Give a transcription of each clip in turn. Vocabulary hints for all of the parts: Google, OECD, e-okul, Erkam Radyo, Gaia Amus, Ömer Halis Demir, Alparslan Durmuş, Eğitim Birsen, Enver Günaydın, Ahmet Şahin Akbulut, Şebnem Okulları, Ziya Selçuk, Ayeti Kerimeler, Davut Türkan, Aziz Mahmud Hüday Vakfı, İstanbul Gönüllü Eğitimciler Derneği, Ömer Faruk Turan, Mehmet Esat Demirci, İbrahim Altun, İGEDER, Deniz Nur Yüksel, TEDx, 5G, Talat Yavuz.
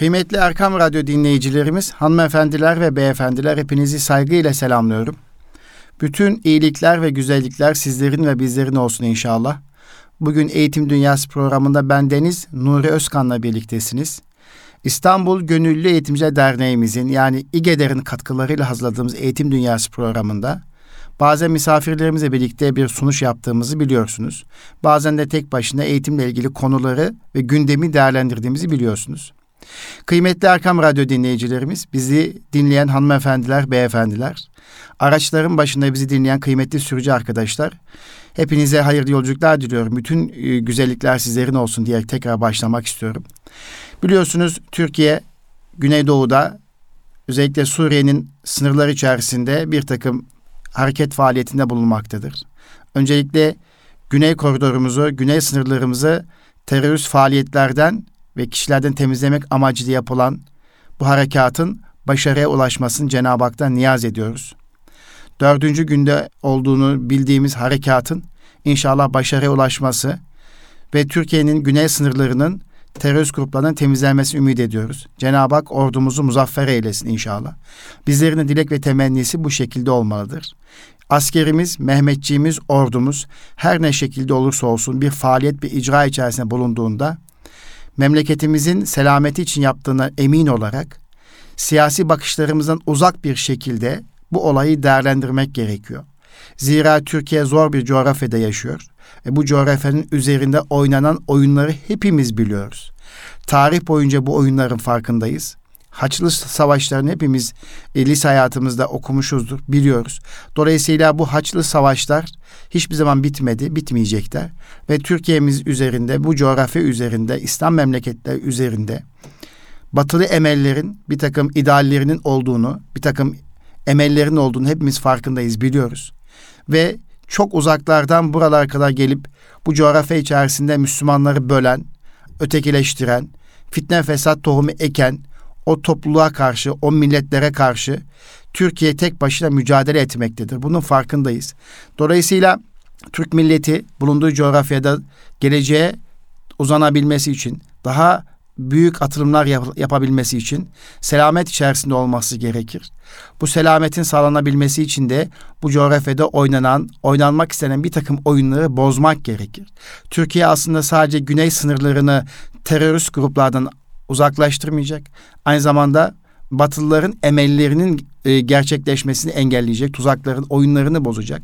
Kıymetli Erkam Radyo dinleyicilerimiz, hanımefendiler ve beyefendiler, hepinizi saygıyla selamlıyorum. Bütün iyilikler ve güzellikler sizlerin ve bizlerin olsun inşallah. Bugün Eğitim Dünyası programında ben Deniz Nuri Özkan'la birliktesiniz. İstanbul Gönüllü Eğitimciler Derneğimizin yani İGEDER'in katkılarıyla hazırladığımız Eğitim Dünyası programında bazen misafirlerimizle birlikte bir sunuş yaptığımızı biliyorsunuz. Bazen de tek başına eğitimle ilgili konuları ve gündemi değerlendirdiğimizi biliyorsunuz. Kıymetli Erkam Radyo dinleyicilerimiz, bizi dinleyen hanımefendiler, beyefendiler, araçların başında bizi dinleyen kıymetli sürücü arkadaşlar, hepinize hayırlı yolculuklar diliyorum. Bütün güzellikler sizlerin olsun diye tekrar başlamak istiyorum. Biliyorsunuz Türkiye, Güneydoğu'da özellikle Suriye'nin sınırları içerisinde bir takım hareket faaliyetinde bulunmaktadır. Öncelikle Güney koridorumuzu, Güney sınırlarımızı terörist faaliyetlerden ve kişilerden temizlemek amacıyla yapılan bu harekatın başarıya ulaşmasını Cenab-ı Hak'tan niyaz ediyoruz. 4. günde olduğunu bildiğimiz harekatın inşallah başarıya ulaşması ve Türkiye'nin güney sınırlarının terörist gruplarının temizlenmesi ümit ediyoruz. Cenab-ı Hak ordumuzu muzaffer eylesin inşallah. Bizlerin dilek ve temennisi bu şekilde olmalıdır. Askerimiz, Mehmetçiğimiz, ordumuz her ne şekilde olursa olsun bir faaliyet, bir icra içerisinde bulunduğunda memleketimizin selameti için yaptığına emin olarak siyasi bakışlarımızdan uzak bir şekilde bu olayı değerlendirmek gerekiyor. Zira Türkiye zor bir coğrafyada yaşıyor. Bu coğrafyanın üzerinde oynanan oyunları hepimiz biliyoruz. Tarih boyunca bu oyunların farkındayız. Haçlı Savaşları'nı hepimiz lise hayatımızda okumuşuzdur, biliyoruz. Dolayısıyla bu Haçlı Savaşlar hiçbir zaman bitmedi, bitmeyecekler. Ve Türkiye'miz üzerinde, bu coğrafya üzerinde, İslam memleketleri üzerinde batılı emellerin, bir takım ideallerinin olduğunu, bir takım emellerin olduğunu hepimiz farkındayız, biliyoruz. Ve çok uzaklardan buralara kadar gelip bu coğrafya içerisinde Müslümanları bölen, ötekileştiren, fitne fesat tohumu eken o topluluğa karşı, o milletlere karşı Türkiye tek başına mücadele etmektedir. Bunun farkındayız. Dolayısıyla Türk milleti bulunduğu coğrafyada geleceğe uzanabilmesi için, daha büyük atılımlar yapabilmesi için selamet içerisinde olması gerekir. Bu selametin sağlanabilmesi için de bu coğrafyada oynanmak istenen bir takım oyunları bozmak gerekir. Türkiye aslında sadece güney sınırlarını terörist gruplardan uzaklaştırmayacak. Aynı zamanda Batılıların emellerinin gerçekleşmesini engelleyecek, tuzakların, oyunlarını bozacak.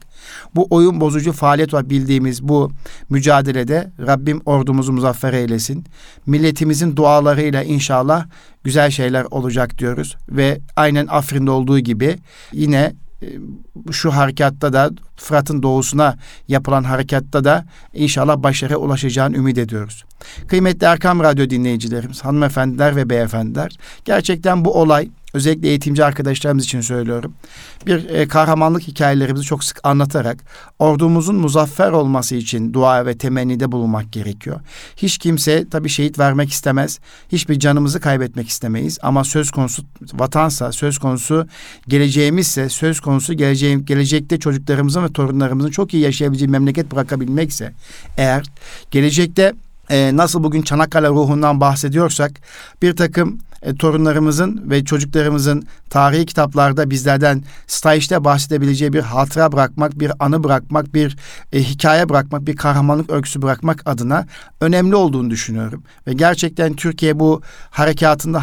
Bu oyun bozucu faaliyet var bildiğimiz bu mücadelede Rabbim ordumuzu muzaffer eylesin. Milletimizin dualarıyla inşallah güzel şeyler olacak diyoruz ve aynen Afrin'de olduğu gibi yine şu harekatta da, Fırat'ın doğusuna yapılan harekatta da inşallah başarıya ulaşacağını ümit ediyoruz. Kıymetli Erkam Radyo dinleyicilerimiz, hanımefendiler ve beyefendiler, gerçekten bu olay, özellikle eğitimci arkadaşlarımız için söylüyorum, bir kahramanlık hikayelerimizi çok sık anlatarak ordumuzun muzaffer olması için dua ve temennide bulunmak gerekiyor. Hiç kimse tabii şehit vermek istemez, hiçbir canımızı kaybetmek istemeyiz ama söz konusu vatansa, söz konusu geleceğimizse, söz konusu gelecekte çocuklarımızın ve torunlarımızın çok iyi yaşayabileceği memleket bırakabilmekse, eğer gelecekte nasıl bugün Çanakkale ruhundan bahsediyorsak, bir takım torunlarımızın ve çocuklarımızın tarihi kitaplarda bizlerden stajda bahsedebileceği bir hatıra bırakmak, bir anı bırakmak, bir hikaye bırakmak, bir kahramanlık öyküsü bırakmak adına önemli olduğunu düşünüyorum. Ve gerçekten Türkiye bu harekatında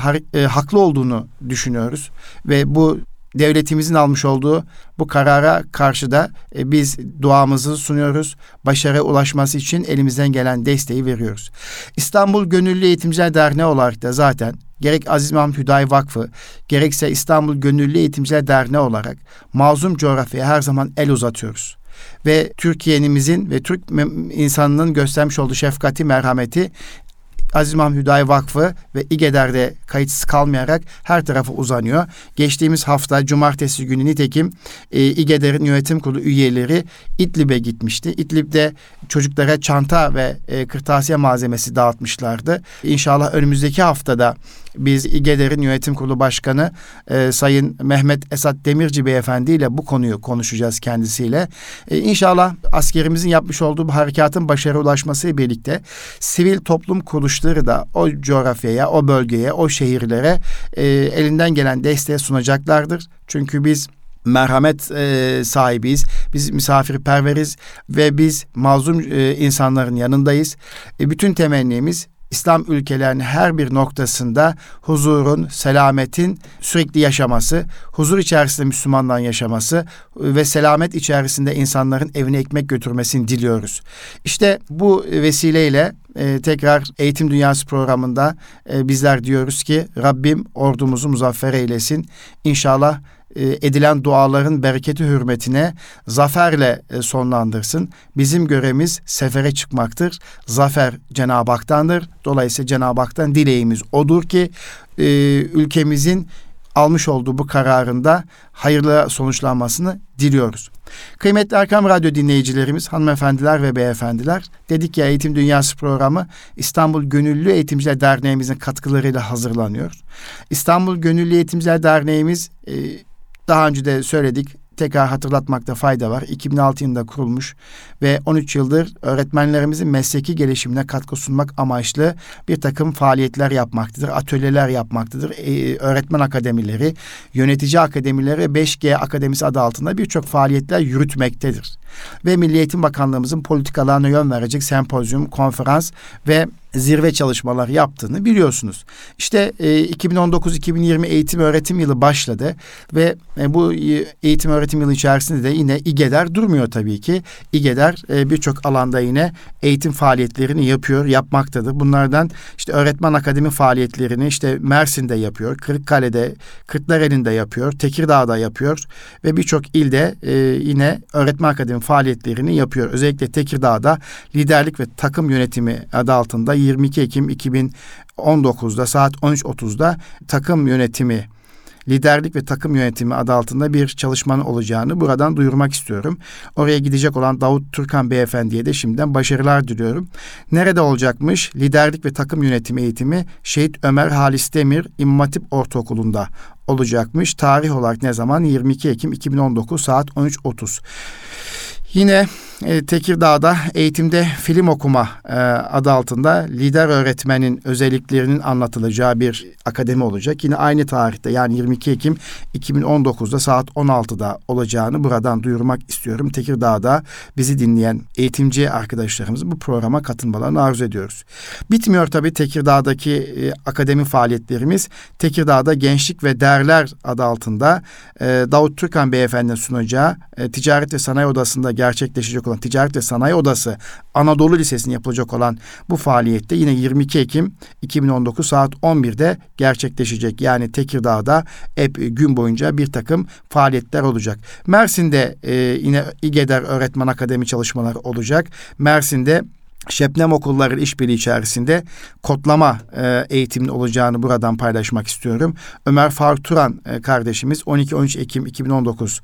haklı olduğunu düşünüyoruz. Ve bu devletimizin almış olduğu bu karara karşı da biz duamızı sunuyoruz. Başarıya ulaşması için elimizden gelen desteği veriyoruz. İstanbul Gönüllü Eğitimciler Derneği olarak da zaten gerek Aziz Mahmud Hüday Vakfı, gerekse İstanbul Gönüllü Eğitimciler Derneği olarak mazlum coğrafyaya her zaman el uzatıyoruz. Ve Türkiye'mizin ve Türk insanının göstermiş olduğu şefkati, merhameti Aziz Mahmud Hüday Vakfı ve İGEDER'de kayıtsız kalmayarak her tarafa uzanıyor. Geçtiğimiz hafta cumartesi günü nitekim İGEDER'in yönetim kurulu üyeleri İdlib'e gitmişti. İdlib'de çocuklara çanta ve kırtasiye malzemesi dağıtmışlardı. İnşallah önümüzdeki haftada biz İGEDER'in yönetim kurulu başkanı Sayın Mehmet Esat Demirci Beyefendi ile bu konuyu konuşacağız kendisiyle. İnşallah askerimizin yapmış olduğu bu harekatın başarı ulaşmasıyla birlikte sivil toplum kuruluşları da o coğrafyaya, o bölgeye, o şehirlere elinden gelen desteği sunacaklardır. Çünkü biz merhamet sahibiyiz, biz misafirperveriz ve biz mazlum insanların yanındayız. Bütün temennimiz İslam ülkelerinin her bir noktasında huzurun, selametin sürekli yaşaması, huzur içerisinde Müslümanların yaşaması ve selamet içerisinde insanların evine ekmek götürmesini diliyoruz. İşte bu vesileyle tekrar Eğitim Dünyası programında bizler diyoruz ki Rabbim ordumuzu muzaffer eylesin. İnşallah edilen duaların bereketi hürmetine zaferle sonlandırsın. Bizim görevimiz sefere çıkmaktır. Zafer Cenab-ı Hak'tandır. Dolayısıyla Cenab-ı Hak'tan dileğimiz odur ki ülkemizin almış olduğu bu kararında hayırlı sonuçlanmasını diliyoruz. Kıymetli Erkam Radyo dinleyicilerimiz, hanımefendiler ve beyefendiler, dedik ya Eğitim Dünyası programı İstanbul Gönüllü Eğitimciler Derneğimizin katkılarıyla hazırlanıyor. İstanbul Gönüllü Eğitimciler Derneğimiz daha önce de söyledik, tekrar hatırlatmakta fayda var. 2006 yılında kurulmuş ve 13 yıldır öğretmenlerimizin mesleki gelişimine katkı sunmak amaçlı bir takım faaliyetler yapmaktadır. Atölyeler yapmaktadır. Öğretmen akademileri, yönetici akademileri, 5G Akademisi adı altında birçok faaliyetler yürütmektedir. Ve Milli Eğitim Bakanlığımızın politikalarına yön verecek sempozyum, konferans ve zirve çalışmaları yaptığını biliyorsunuz. İşte 2019-2020 eğitim öğretim yılı başladı ve bu eğitim öğretim yılı içerisinde de yine İGEDER durmuyor tabii ki. İGEDER birçok alanda yine eğitim faaliyetlerini yapmaktadır. Bunlardan işte öğretmen akademi faaliyetlerini işte Mersin'de yapıyor, Kırıkkale'de, Kırklareli'nde yapıyor, Tekirdağ'da yapıyor ve birçok ilde yine öğretmen akademi faaliyetlerini yapıyor. Özellikle Tekirdağ'da liderlik ve takım yönetimi adı altında 22 Ekim 2019'da saat 13.30'da takım yönetimi, liderlik ve takım yönetimi adı altında bir çalışmanın olacağını buradan duyurmak istiyorum. Oraya gidecek olan Davut Türkan Beyefendi'ye de şimdiden başarılar diliyorum. Nerede olacakmış? Liderlik ve takım yönetimi eğitimi Şehit Ömer Halis Demir İmam Hatip Ortaokulu'nda olacakmış. Tarih olarak ne zaman? 22 Ekim 2019 saat 13.30. Yine Tekirdağ'da eğitimde film okuma adı altında lider öğretmenin özelliklerinin anlatılacağı bir akademi olacak. Yine aynı tarihte yani 22 Ekim 2019'da saat 16'da olacağını buradan duyurmak istiyorum. Tekirdağ'da bizi dinleyen eğitimci arkadaşlarımızın bu programa katılmalarını arzu ediyoruz. Bitmiyor tabii Tekirdağ'daki akademi faaliyetlerimiz. Tekirdağ'da Gençlik ve Değerler adı altında Davut Türkan Beyefendi'nin sunacağı Ticaret ve Sanayi Odası'nda gerçekleşecek olan Ticaret ve Sanayi Odası Anadolu Lisesi'nin yapılacak olan bu faaliyette yine 22 Ekim 2019 saat 11'de gerçekleşecek. Yani Tekirdağ'da hep gün boyunca bir takım faaliyetler olacak. Mersin'de yine İGEDER Öğretmen Akademi çalışmaları olacak. Mersin'de Şebnem Okulları işbirliği içerisinde kodlama eğitiminin olacağını buradan paylaşmak istiyorum. Ömer Faruk Turan kardeşimiz 12-13 Ekim 2019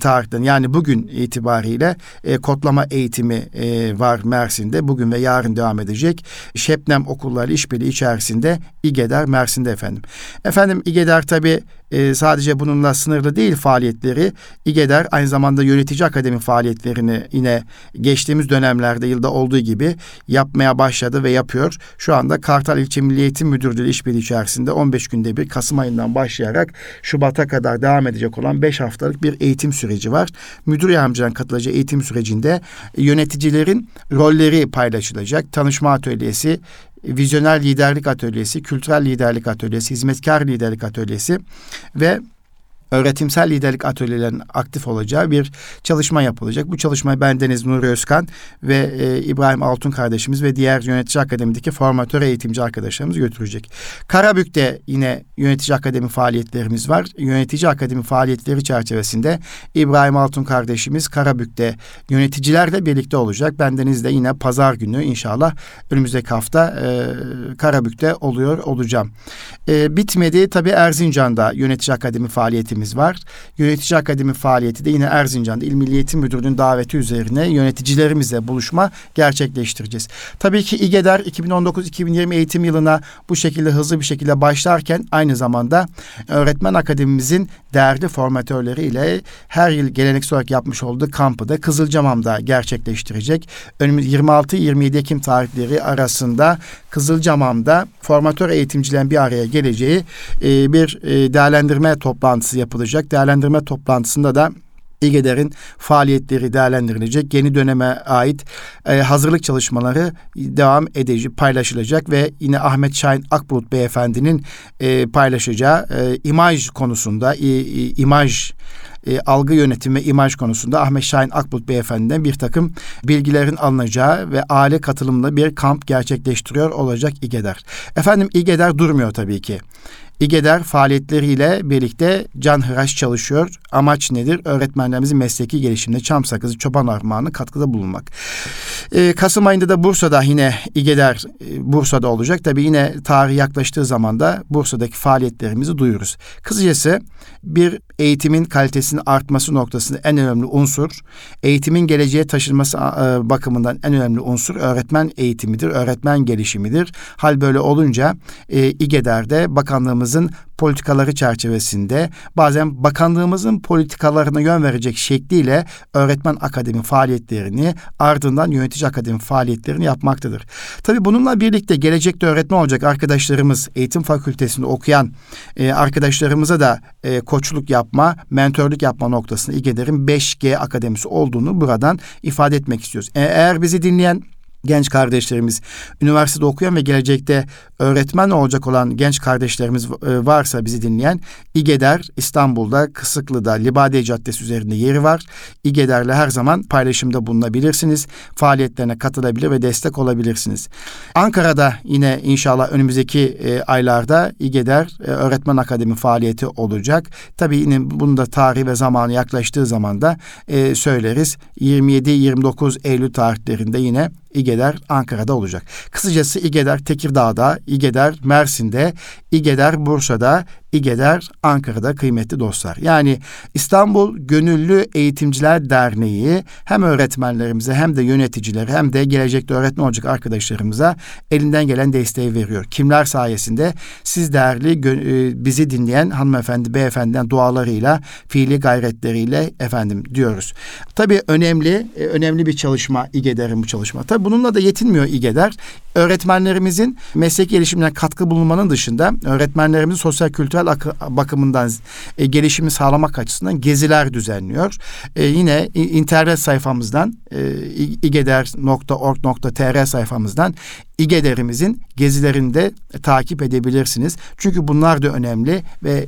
tarihten yani bugün itibariyle kodlama eğitimi var Mersin'de. Bugün ve yarın devam edecek. Şebnem Okulları işbirliği içerisinde İGEDER Mersin'de efendim. Efendim İGEDER tabii sadece bununla sınırlı değil faaliyetleri. İGEDER aynı zamanda yönetici akademi faaliyetlerini yine geçtiğimiz dönemlerde yılda olduğu gibi yapmaya başladı ve yapıyor. Şu anda Kartal İlçe Milli Eğitim Müdürlüğü işbirliği içerisinde 15 günde bir Kasım ayından başlayarak Şubat'a kadar devam edecek olan 5 haftalık bir eğitim süreci var. Müdür yardımcıdan katılacağı eğitim sürecinde yöneticilerin rolleri paylaşılacak. Tanışma atölyesi, vizyoner liderlik atölyesi, kültürel liderlik atölyesi, hizmetkar liderlik atölyesi ve öğretimsel liderlik atölyelerinin aktif olacağı bir çalışma yapılacak. Bu çalışmayı ben Deniz Nur Yüksel ve İbrahim Altun kardeşimiz ve diğer yönetici akademideki formatör eğitimci arkadaşlarımız götürecek. Karabük'te yine yönetici akademi faaliyetlerimiz var. Yönetici akademi faaliyetleri çerçevesinde İbrahim Altun kardeşimiz Karabük'te yöneticilerle birlikte olacak. Ben Deniz de yine pazar günü inşallah önümüzdeki hafta Karabük'te olacağım. Bitmedi tabii Erzincan'da yönetici akademi faaliyetimiz faaliyetimiz var. Yönetici Akademi faaliyeti de yine Erzincan'da İl Milli Eğitim Müdürlüğü'nün daveti üzerine yöneticilerimizle buluşma gerçekleştireceğiz. Tabii ki İGEDER 2019-2020 eğitim yılına bu şekilde hızlı bir şekilde başlarken aynı zamanda Öğretmen Akademimizin değerli formatörleriyle her yıl geleneksel olarak yapmış olduğu kampı da Kızılcamam'da gerçekleştirecek. 26-27 Ekim tarihleri arasında Kızılcamam'da formatör eğitimcilerin bir araya geleceği bir değerlendirme toplantısı yapılacak. Değerlendirme toplantısında da İGEDER'in faaliyetleri değerlendirilecek. Yeni döneme ait hazırlık çalışmaları devam edecek, paylaşılacak ve yine Ahmet Şahin Akbulut Beyefendi'nin paylaşacağı imaj konusunda, algı yönetimi ve imaj konusunda Ahmet Şahin Akbulut Beyefendi'den bir takım bilgilerin alınacağı ve aile katılımlı bir kamp gerçekleştiriyor olacak İGEDER. Efendim İGEDER durmuyor tabii ki. İGEDER faaliyetleriyle birlikte canhıraş çalışıyor. Amaç nedir? Öğretmenlerimizin mesleki gelişimine çam sakızı, çoban armağanı katkıda bulunmak. Kasım ayında da Bursa'da yine İGEDER Bursa'da olacak. Tabii yine tarih yaklaştığı zaman da Bursa'daki faaliyetlerimizi duyururuz. Kısacası bir eğitimin kalitesinin artması noktasında en önemli unsur, eğitimin geleceğe taşınması bakımından en önemli unsur öğretmen eğitimidir, öğretmen gelişimidir. Hal böyle olunca İGEDER'de bakanlığımızın politikaları çerçevesinde bazen bakanlığımızın politikalarına yön verecek şekliyle öğretmen akademi faaliyetlerini ardından yönetici akademi faaliyetlerini yapmaktadır. Tabii bununla birlikte gelecekte öğretmen olacak arkadaşlarımız, eğitim fakültesinde okuyan arkadaşlarımıza da koçluk yapma, mentörlük yapma noktasında İGEDER'in 5G Akademisi olduğunu buradan ifade etmek istiyoruz. Eğer bizi dinleyen genç kardeşlerimiz, üniversitede okuyan ve gelecekte öğretmen olacak olan genç kardeşlerimiz varsa bizi dinleyen, İGEDER İstanbul'da, Kısıklı'da, Libadiye Caddesi üzerinde yeri var. İGEDER'le her zaman paylaşımda bulunabilirsiniz. Faaliyetlerine katılabilir ve destek olabilirsiniz. Ankara'da yine inşallah önümüzdeki aylarda İGEDER Öğretmen Akademi faaliyeti olacak. Tabii yine bunun da tarihi ve zamanı yaklaştığı zaman da söyleriz. 27-29 Eylül tarihlerinde yine İGEDER Ankara'da olacak. Kısacası İGEDER Tekirdağ'da, İGEDER Mersin'de, İGEDER Bursa'da, İGEDER Ankara'da kıymetli dostlar. Yani İstanbul Gönüllü Eğitimciler Derneği hem öğretmenlerimize hem de yöneticilere hem de gelecekte öğretmen olacak arkadaşlarımıza elinden gelen desteği veriyor. Kimler sayesinde? Siz değerli bizi dinleyen hanımefendi, beyefendiden dualarıyla, fiili gayretleriyle efendim diyoruz. Tabii önemli bir çalışma İGEDER'in bu çalışma. Tabii bununla da yetinmiyor İGEDER. Öğretmenlerimizin meslek gelişimine katkı bulunmanın dışında öğretmenlerimizin sosyal kültürel bakımından gelişimi sağlamak açısından geziler düzenliyor. Yine internet sayfamızdan igeder.org.tr sayfamızdan İGEDER'imizin gezilerini de takip edebilirsiniz. Çünkü bunlar da önemli ve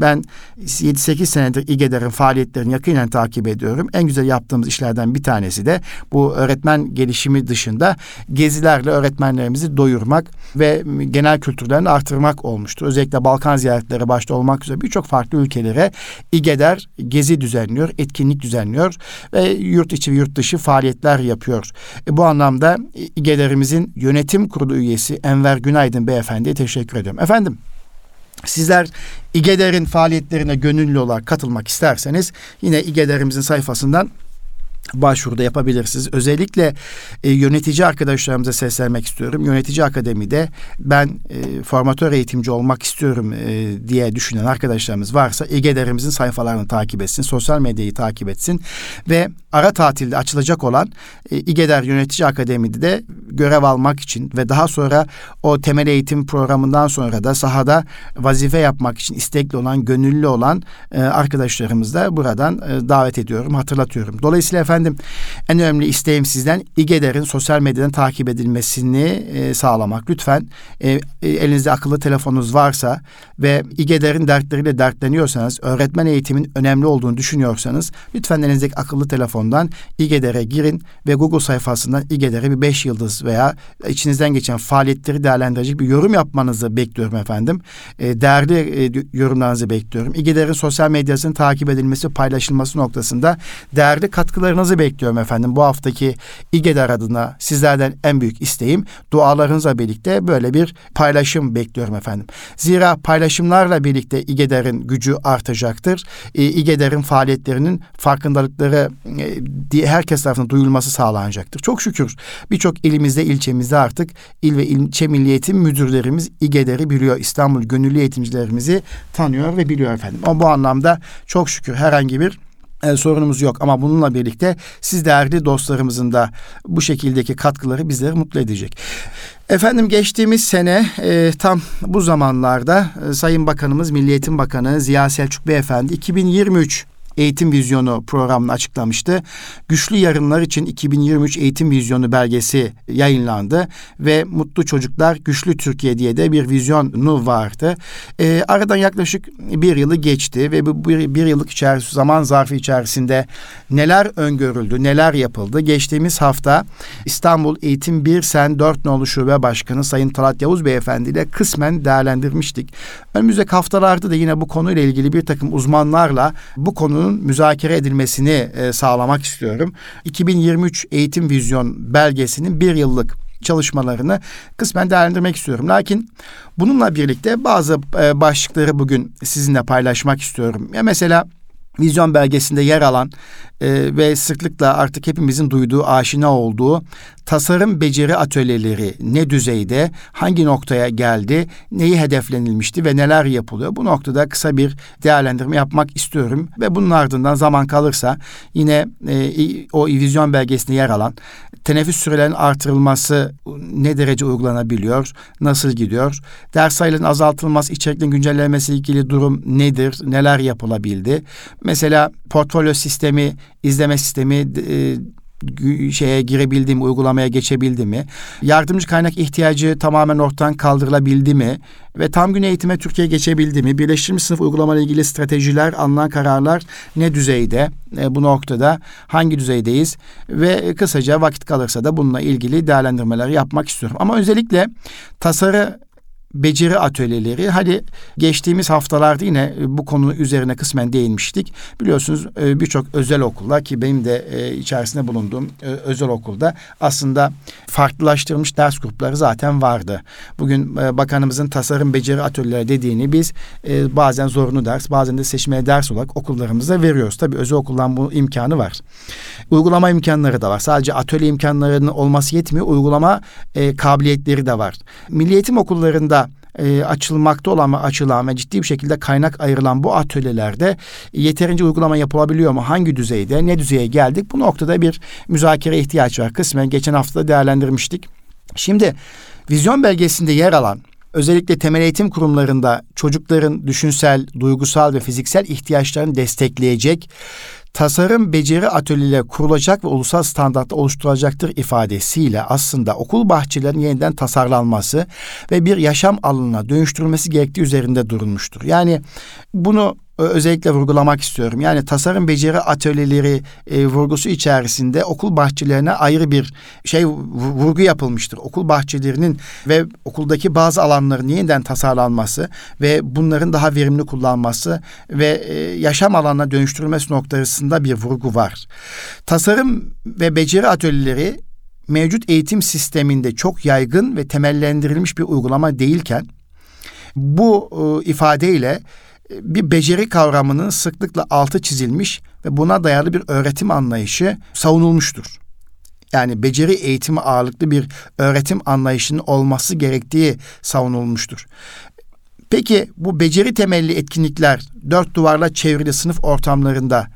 ben 7-8 senedir İGEDER'in faaliyetlerini yakından takip ediyorum. En güzel yaptığımız işlerden bir tanesi de bu öğretmen gelişimi dışında gezilerle öğretmenlerimizi doyurmak ve genel kültürlerini artırmak olmuştur. Özellikle Balkan ziyaretleri başta olmak üzere birçok farklı ülkelere İGEDER gezi düzenliyor, etkinlik düzenliyor ve yurt içi ve yurt dışı faaliyetler yapıyor. Bu anlamda İGEDER'imizin Yönetim Kurulu üyesi Enver Günaydın Beyefendi'ye teşekkür ediyorum. Efendim, sizler İGEDER'in faaliyetlerine gönüllü olarak katılmak isterseniz yine İGEDER'imizin sayfasından başvuruda yapabilirsiniz. Özellikle yönetici arkadaşlarımıza seslenmek istiyorum. Yönetici akademide ben formatör eğitimci olmak istiyorum diye düşünen arkadaşlarımız varsa İGEDER'imizin sayfalarını takip etsin. Sosyal medyayı takip etsin. Ve ara tatilde açılacak olan İGEDER Yönetici Akademi'de de görev almak için ve daha sonra o temel eğitim programından sonra da sahada vazife yapmak için istekli olan, gönüllü olan arkadaşlarımızı da buradan davet ediyorum, hatırlatıyorum. Dolayısıyla efendim en önemli isteğim sizden İGEDER'in sosyal medyadan takip edilmesini sağlamak. Lütfen elinizde akıllı telefonunuz varsa ve İGEDER'in dertleriyle dertleniyorsanız, öğretmen eğitimin önemli olduğunu düşünüyorsanız lütfen elinizdeki akıllı telefondan İGEDER'e girin ve Google sayfasından İGEDER'e bir 5 yıldız veya içinizden geçen faaliyetleri değerlendirecek bir yorum yapmanızı bekliyorum efendim. Değerli yorumlarınızı bekliyorum. İGEDER'in sosyal medyasının takip edilmesi, paylaşılması noktasında değerli katkılarını dualarınızı bekliyorum efendim. Bu haftaki İGEDER adına sizlerden en büyük isteğim, dualarınızla birlikte böyle bir paylaşım bekliyorum efendim. Zira paylaşımlarla birlikte İGEDER'in gücü artacaktır. İGEDER'in faaliyetlerinin farkındalıkları herkes tarafından duyulması sağlanacaktır. Çok şükür birçok ilimizde, ilçemizde artık il ve ilçe milli eğitim müdürlerimiz İGEDER'i biliyor. İstanbul Gönüllü Eğitimcilerimizi tanıyor ve biliyor efendim. Ama bu anlamda çok şükür herhangi bir sorunumuz yok. Ama bununla birlikte siz değerli dostlarımızın da bu şekildeki katkıları bizleri mutlu edecek. Efendim geçtiğimiz sene tam bu zamanlarda Sayın Bakanımız, Milli Eğitim Bakanı Ziya Selçuk Beyefendi 2023 Eğitim Vizyonu programını açıklamıştı. Güçlü yarınlar için 2023 Eğitim Vizyonu belgesi yayınlandı ve Mutlu Çocuklar Güçlü Türkiye diye de bir vizyonu vardı. Aradan yaklaşık bir yılı geçti ve bu bir yıllık zaman zarfı içerisinde neler öngörüldü, neler yapıldı? Geçtiğimiz hafta İstanbul Eğitim Birsen 4 Nolu Şube Başkanı Sayın Talat Yavuz Beyefendi ile kısmen değerlendirmiştik. Önümüzdeki haftalarda da yine bu konuyla ilgili bir takım uzmanlarla bu konunun müzakere edilmesini sağlamak istiyorum. 2023 Eğitim Vizyon belgesinin bir yıllık çalışmalarını kısmen değerlendirmek istiyorum. Lakin bununla birlikte bazı başlıkları bugün sizinle paylaşmak istiyorum. Ya mesela vizyon belgesinde yer alan ve sıklıkla artık hepimizin duyduğu, aşina olduğu tasarım beceri atölyeleri ne düzeyde, hangi noktaya geldi, neyi hedeflenilmişti ve neler yapılıyor? Bu noktada kısa bir değerlendirme yapmak istiyorum ve bunun ardından zaman kalırsa yine o vizyon belgesinde yer alan teneffüs sürelerinin artırılması ne derece uygulanabiliyor, nasıl gidiyor, ders sayılarının azaltılması, içeriklerin güncellenmesi ile ilgili durum nedir, neler yapılabildi? Mesela portfolyo sistemi, izleme sistemi şeye girebildi mi, uygulamaya geçebildi mi? Yardımcı kaynak ihtiyacı tamamen ortadan kaldırılabildi mi? Ve tam gün eğitime Türkiye geçebildi mi? Birleştirilmiş sınıf uygulamayla ilgili stratejiler, alınan kararlar ne düzeyde? Bu noktada hangi düzeydeyiz? Ve kısaca vakit kalırsa da bununla ilgili değerlendirmeler yapmak istiyorum. Ama özellikle tasarı beceri atölyeleri, hadi geçtiğimiz haftalarda yine bu konu üzerine kısmen değinmiştik. Biliyorsunuz birçok özel okulda, ki benim de içerisinde bulunduğum özel okulda aslında farklılaştırılmış ders grupları zaten vardı. Bugün bakanımızın tasarım beceri atölyeleri dediğini biz bazen zorunlu ders, bazen de seçmeli ders olarak okullarımıza veriyoruz. Tabii özel okuldan bu imkanı var. Uygulama imkanları da var. Sadece atölye imkanlarının olması yetmiyor. Uygulama kabiliyetleri de var. Milli Eğitim Okullarında açılmakta olan ve açılan ve ciddi bir şekilde kaynak ayrılan bu atölyelerde yeterince uygulama yapılabiliyor mu? Hangi düzeyde, ne düzeye geldik? Bu noktada bir müzakere ihtiyaç var. Kısmen geçen hafta değerlendirmiştik. Şimdi vizyon belgesinde yer alan özellikle temel eğitim kurumlarında çocukların düşünsel, duygusal ve fiziksel ihtiyaçlarını destekleyecek tasarım beceri atölyeleri kurulacak ve ulusal standartta oluşturulacaktır ifadesiyle aslında okul bahçelerinin yeniden tasarlanması ve bir yaşam alanına dönüştürülmesi gerektiği üzerinde durulmuştur. Yani bunu özellikle vurgulamak istiyorum. Yani tasarım beceri atölyeleri vurgusu içerisinde okul bahçelerine ayrı bir vurgu yapılmıştır. Okul bahçelerinin ve okuldaki bazı alanların yeniden tasarlanması ve bunların daha verimli kullanılması ve yaşam alanına dönüştürülmesi noktasında bir vurgu var. Tasarım ve beceri atölyeleri mevcut eğitim sisteminde çok yaygın ve temellendirilmiş bir uygulama değilken bu ifadeyle bir beceri kavramının sıklıkla altı çizilmiş ve buna dayalı bir öğretim anlayışı savunulmuştur. Yani beceri eğitimi ağırlıklı bir öğretim anlayışının olması gerektiği savunulmuştur. Peki bu beceri temelli etkinlikler dört duvarla çevrili sınıf ortamlarında,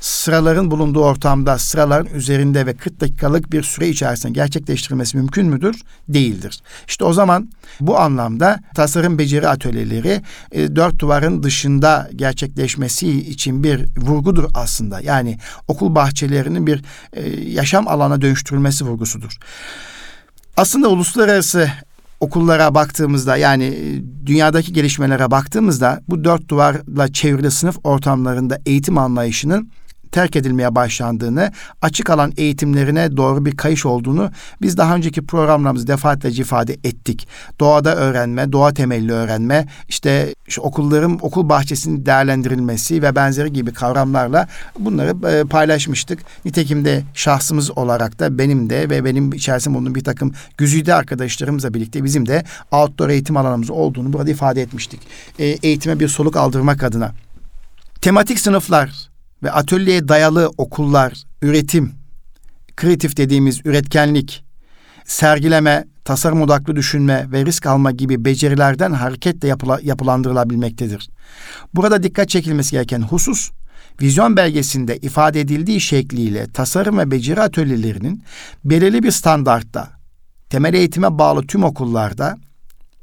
sıraların bulunduğu ortamda, sıraların üzerinde ve 40 dakikalık bir süre içerisinde gerçekleştirilmesi mümkün müdür? Değildir. İşte o zaman bu anlamda tasarım beceri atölyeleri dört duvarın dışında gerçekleşmesi için bir vurgudur aslında. Yani okul bahçelerinin bir yaşam alanına dönüştürülmesi vurgusudur. Aslında uluslararası okullara baktığımızda, yani dünyadaki gelişmelere baktığımızda bu dört duvarla çevrili sınıf ortamlarında eğitim anlayışının terk edilmeye başlandığını, açık alan eğitimlerine doğru bir kayış olduğunu biz daha önceki programlarımızda defaatlerce ifade ettik. Doğada öğrenme, doğa temelli öğrenme, işte okulların okul bahçesinin değerlendirilmesi ve benzeri gibi kavramlarla bunları paylaşmıştık. Nitekim de şahsımız olarak da benim de ve benim içerisinde bulunduğum bir takım güzide arkadaşlarımızla birlikte bizim de outdoor eğitim alanımız olduğunu burada ifade etmiştik. Eğitime bir soluk aldırmak adına. Tematik sınıflar ve atölyeye dayalı okullar, üretim, kreatif dediğimiz üretkenlik, sergileme, tasarım odaklı düşünme ve risk alma gibi becerilerden hareketle yapılandırılabilmektedir. Burada dikkat çekilmesi gereken husus, vizyon belgesinde ifade edildiği şekliyle tasarım ve beceri atölyelerinin belirli bir standartta, temel eğitime bağlı tüm okullarda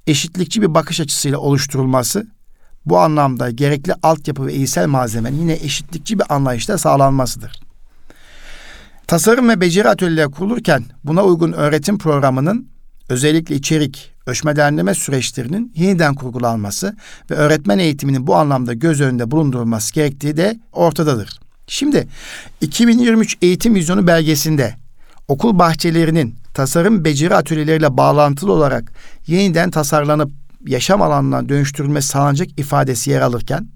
eşitlikçi bir bakış açısıyla oluşturulması, bu anlamda gerekli altyapı ve eğitsel malzemenin yine eşitlikçi bir anlayışla sağlanmasıdır. Tasarım ve beceri atölyeleri kurulurken buna uygun öğretim programının özellikle içerik, ölçme değerlendirme süreçlerinin yeniden kurgulanması ve öğretmen eğitiminin bu anlamda göz önünde bulundurulması gerektiği de ortadadır. Şimdi 2023 Eğitim Vizyonu belgesinde okul bahçelerinin tasarım beceri atölyeleriyle bağlantılı olarak yeniden tasarlanıp yaşam alanına dönüştürülme sağlanacak ifadesi yer alırken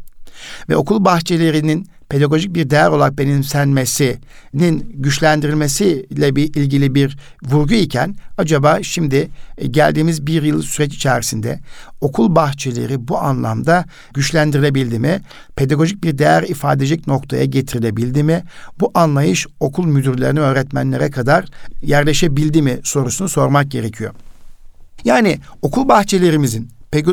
ve okul bahçelerinin pedagojik bir değer olarak benimsenmesinin güçlendirilmesiyle ilgili bir vurgu iken acaba şimdi geldiğimiz bir yıl süreç içerisinde okul bahçeleri bu anlamda güçlendirilebildi mi? Pedagojik bir değer ifade edecek noktaya getirilebildi mi? Bu anlayış okul müdürlerine, öğretmenlere kadar yerleşebildi mi sorusunu sormak gerekiyor. Yani okul bahçelerimizin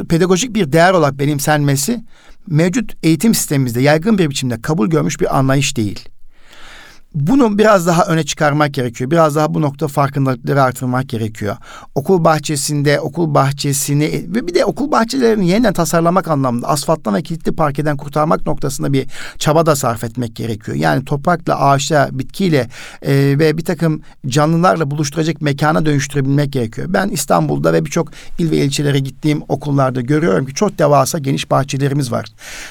pedagojik bir değer olarak benimsenmesi mevcut eğitim sistemimizde yaygın bir biçimde kabul görmüş bir anlayış değil. Bunu biraz daha öne çıkarmak gerekiyor. Biraz daha bu nokta farkındalıkları artırmak gerekiyor. Okul bahçesinde, okul bahçesini ve bir de okul bahçelerini yeniden tasarlamak anlamında asfalttan ve kilitli parkeden kurtarmak noktasında bir çaba da sarf etmek gerekiyor. Yani toprakla, ağaçla, bitkiyle ve bir takım canlılarla buluşturacak mekana dönüştürebilmek gerekiyor. Ben İstanbul'da ve birçok il ve ilçelere gittiğim okullarda görüyorum ki çok devasa geniş bahçelerimiz var.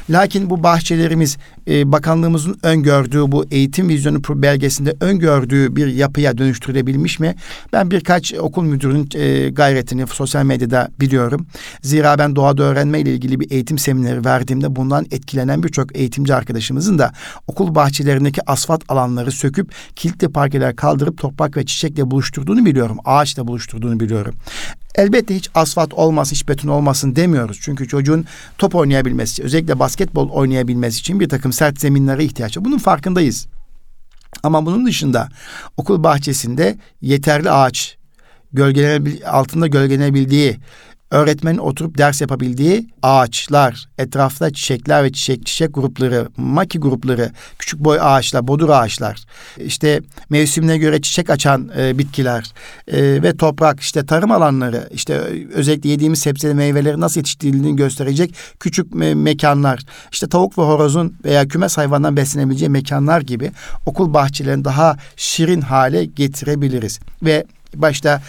Lakin bu bahçelerimiz bakanlığımızın öngördüğü bu eğitim vizyonu belgesinde öngördüğü bir yapıya dönüştürülebilmiş mi? Ben birkaç okul müdürünün gayretini sosyal medyada biliyorum. Zira ben doğada öğrenme ile ilgili bir eğitim semineri verdiğimde bundan etkilenen birçok eğitimci arkadaşımızın da okul bahçelerindeki asfalt alanları söküp kilitli parkeler kaldırıp toprak ve çiçekle buluşturduğunu biliyorum. Ağaçla buluşturduğunu biliyorum. Elbette hiç asfalt olmasın, hiç beton olmasın demiyoruz. Çünkü çocuğun top oynayabilmesi, özellikle basketbol oynayabilmesi için bir takım sert zeminlere ihtiyaç var. Bunun farkındayız. Ama bunun dışında okul bahçesinde yeterli ağaç, altında gölgelenebildiği, öğretmenin oturup ders yapabildiği ağaçlar, etrafta çiçekler ve çiçek grupları, maki grupları, küçük boy ağaçlar, bodur ağaçlar, işte mevsimine göre çiçek açan bitkiler ve toprak, işte tarım alanları, işte özellikle yediğimiz sebze meyveleri nasıl yetiştirildiğini gösterecek küçük mekanlar, işte tavuk ve horozun veya kümes hayvandan beslenebileceği mekanlar gibi okul bahçelerini daha şirin hale getirebiliriz ve başta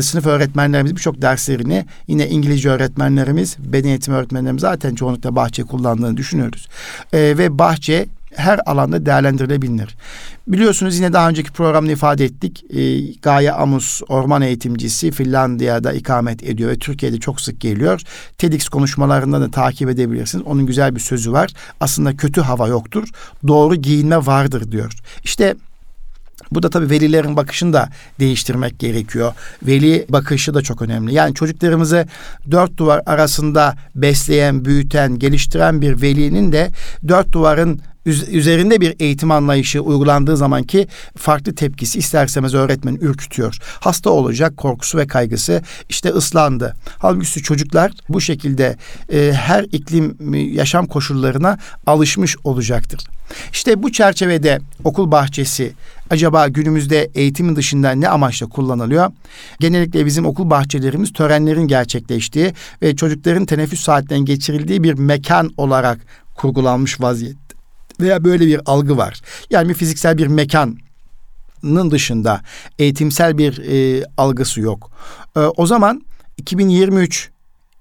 sınıf öğretmenlerimiz birçok derslerini yine İngilizce öğretmenlerimiz, beden eğitimi öğretmenlerimiz zaten çoğunlukla bahçe kullandığını düşünüyoruz. Ve bahçe her alanda değerlendirilebilir. Biliyorsunuz yine daha önceki programda ifade ettik. Gaia Amus orman eğitimcisi Finlandiya'da ikamet ediyor ve Türkiye'de çok sık geliyor. TEDx konuşmalarından da takip edebilirsiniz. Onun güzel bir sözü var. Aslında kötü hava yoktur. Doğru giyinme vardır diyor. İşte bu da tabii velilerin bakışını da değiştirmek gerekiyor. Veli bakışı da çok önemli. Yani çocuklarımızı dört duvar arasında besleyen, büyüten, geliştiren bir velinin de dört duvarın üzerinde bir eğitim anlayışı uygulandığı zamanki farklı tepkisi ister istemez öğretmeni ürkütüyor. Hasta olacak korkusu ve kaygısı ıslandı. Halbuki çocuklar bu şekilde her iklim yaşam koşullarına alışmış olacaktır. İşte bu çerçevede okul bahçesi acaba günümüzde eğitimin dışında ne amaçla kullanılıyor? Genellikle bizim okul bahçelerimiz törenlerin gerçekleştiği ve çocukların teneffüs saatlerinin geçirildiği bir mekan olarak kurgulanmış vaziyette. Veya böyle bir algı var. Yani bir fiziksel bir mekanın dışında eğitimsel bir algısı yok. O zaman 2023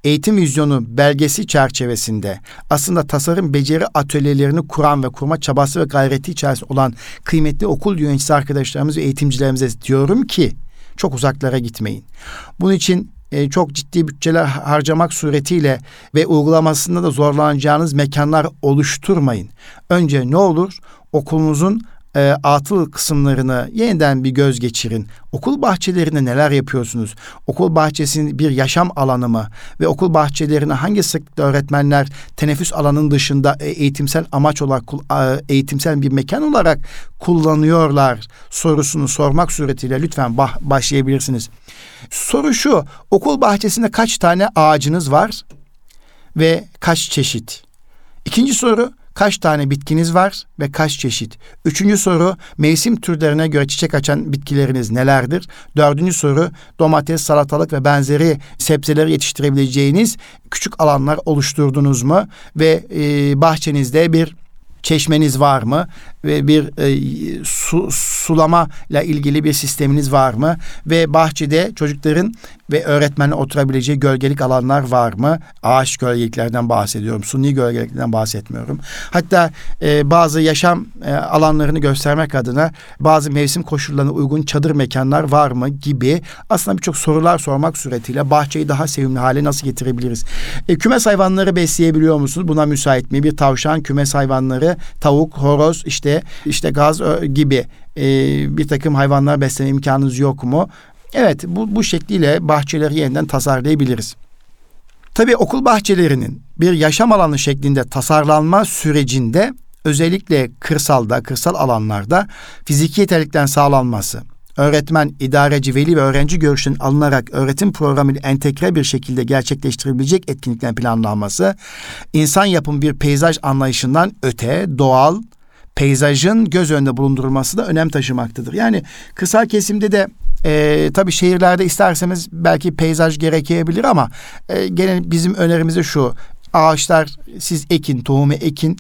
Eğitim Vizyonu belgesi çerçevesinde aslında tasarım beceri atölyelerini kuran ve kurma çabası ve gayreti içerisinde olan kıymetli okul yöneticisi arkadaşlarımız ve eğitimcilerimize diyorum ki çok uzaklara gitmeyin. Bunun için çok ciddi bütçeler harcamak suretiyle ve uygulamasında da zorlanacağınız mekanlar oluşturmayın. Önce ne olur okulunuzun atıl kısımlarını yeniden bir göz geçirin. Okul bahçelerinde neler yapıyorsunuz? Okul bahçesinin bir yaşam alanı mı? Ve okul bahçelerine hangi sıklıkla öğretmenler teneffüs alanının dışında eğitimsel amaç olarak, eğitimsel bir mekan olarak kullanıyorlar sorusunu sormak suretiyle lütfen başlayabilirsiniz. Soru şu, okul bahçesinde kaç tane ağacınız var ve kaç çeşit? İkinci soru, kaç tane bitkiniz var ve kaç çeşit? Üçüncü soru, mevsim türlerine göre çiçek açan bitkileriniz nelerdir? Dördüncü soru, domates, salatalık ve benzeri sebzeleri yetiştirebileceğiniz küçük alanlar oluşturdunuz mu? Ve bahçenizde bir çeşmeniz var mı? Ve bir sulama ile ilgili bir sisteminiz var mı? Ve bahçede çocukların ve öğretmenle oturabileceği gölgelik alanlar var mı? Ağaç gölgeliklerden bahsediyorum. Suni gölgeliklerden bahsetmiyorum. Hatta bazı yaşam alanlarını göstermek adına bazı mevsim koşullarına uygun çadır mekanlar var mı gibi aslında birçok sorular sormak suretiyle bahçeyi daha sevimli hale nasıl getirebiliriz? Kümes hayvanları besleyebiliyor musunuz? Buna müsait mi? Bir tavşan, kümes hayvanları, tavuk, horoz, işte gaz gibi bir takım hayvanlar besleme imkanınız yok mu? Evet, bu şekliyle bahçeleri yeniden tasarlayabiliriz. Tabii okul bahçelerinin bir yaşam alanı şeklinde tasarlanma sürecinde özellikle kırsal alanlarda fiziki yeterlilikten sağlanması, öğretmen, idareci, veli ve öğrenci görüşünün alınarak öğretim programıyla entegre bir şekilde gerçekleştirilebilecek etkinliklerin planlanması, insan yapımı bir peyzaj anlayışından öte doğal peyzajın göz önünde bulundurulması da önem taşımaktadır. Yani kısa kesimde de tabii şehirlerde isterseniz belki peyzaj gerekebilir ama gene bizim önerimiz de şu. Ağaçlar siz ekin, tohumu ekin,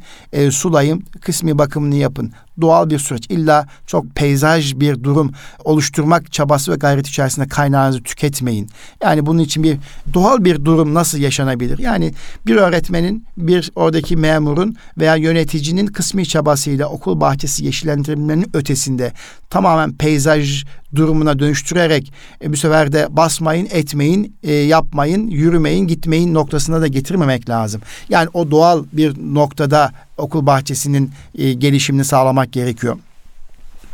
sulayın, kısmi bakımını yapın. Doğal bir süreç. İlla çok peyzaj bir durum oluşturmak çabası ve gayreti içerisinde kaynağınızı tüketmeyin. Yani bunun için bir doğal bir durum nasıl yaşanabilir? Yani bir öğretmenin, bir oradaki memurun veya yöneticinin kısmi çabasıyla okul bahçesi yeşillendirmenin ötesinde tamamen peyzaj durumuna dönüştürerek bu sefer de basmayın, etmeyin, yapmayın, yürümeyin, gitmeyin noktasına da getirmemek lazım. Yani o doğal bir noktada okul bahçesinin gelişimini sağlamak gerekiyor.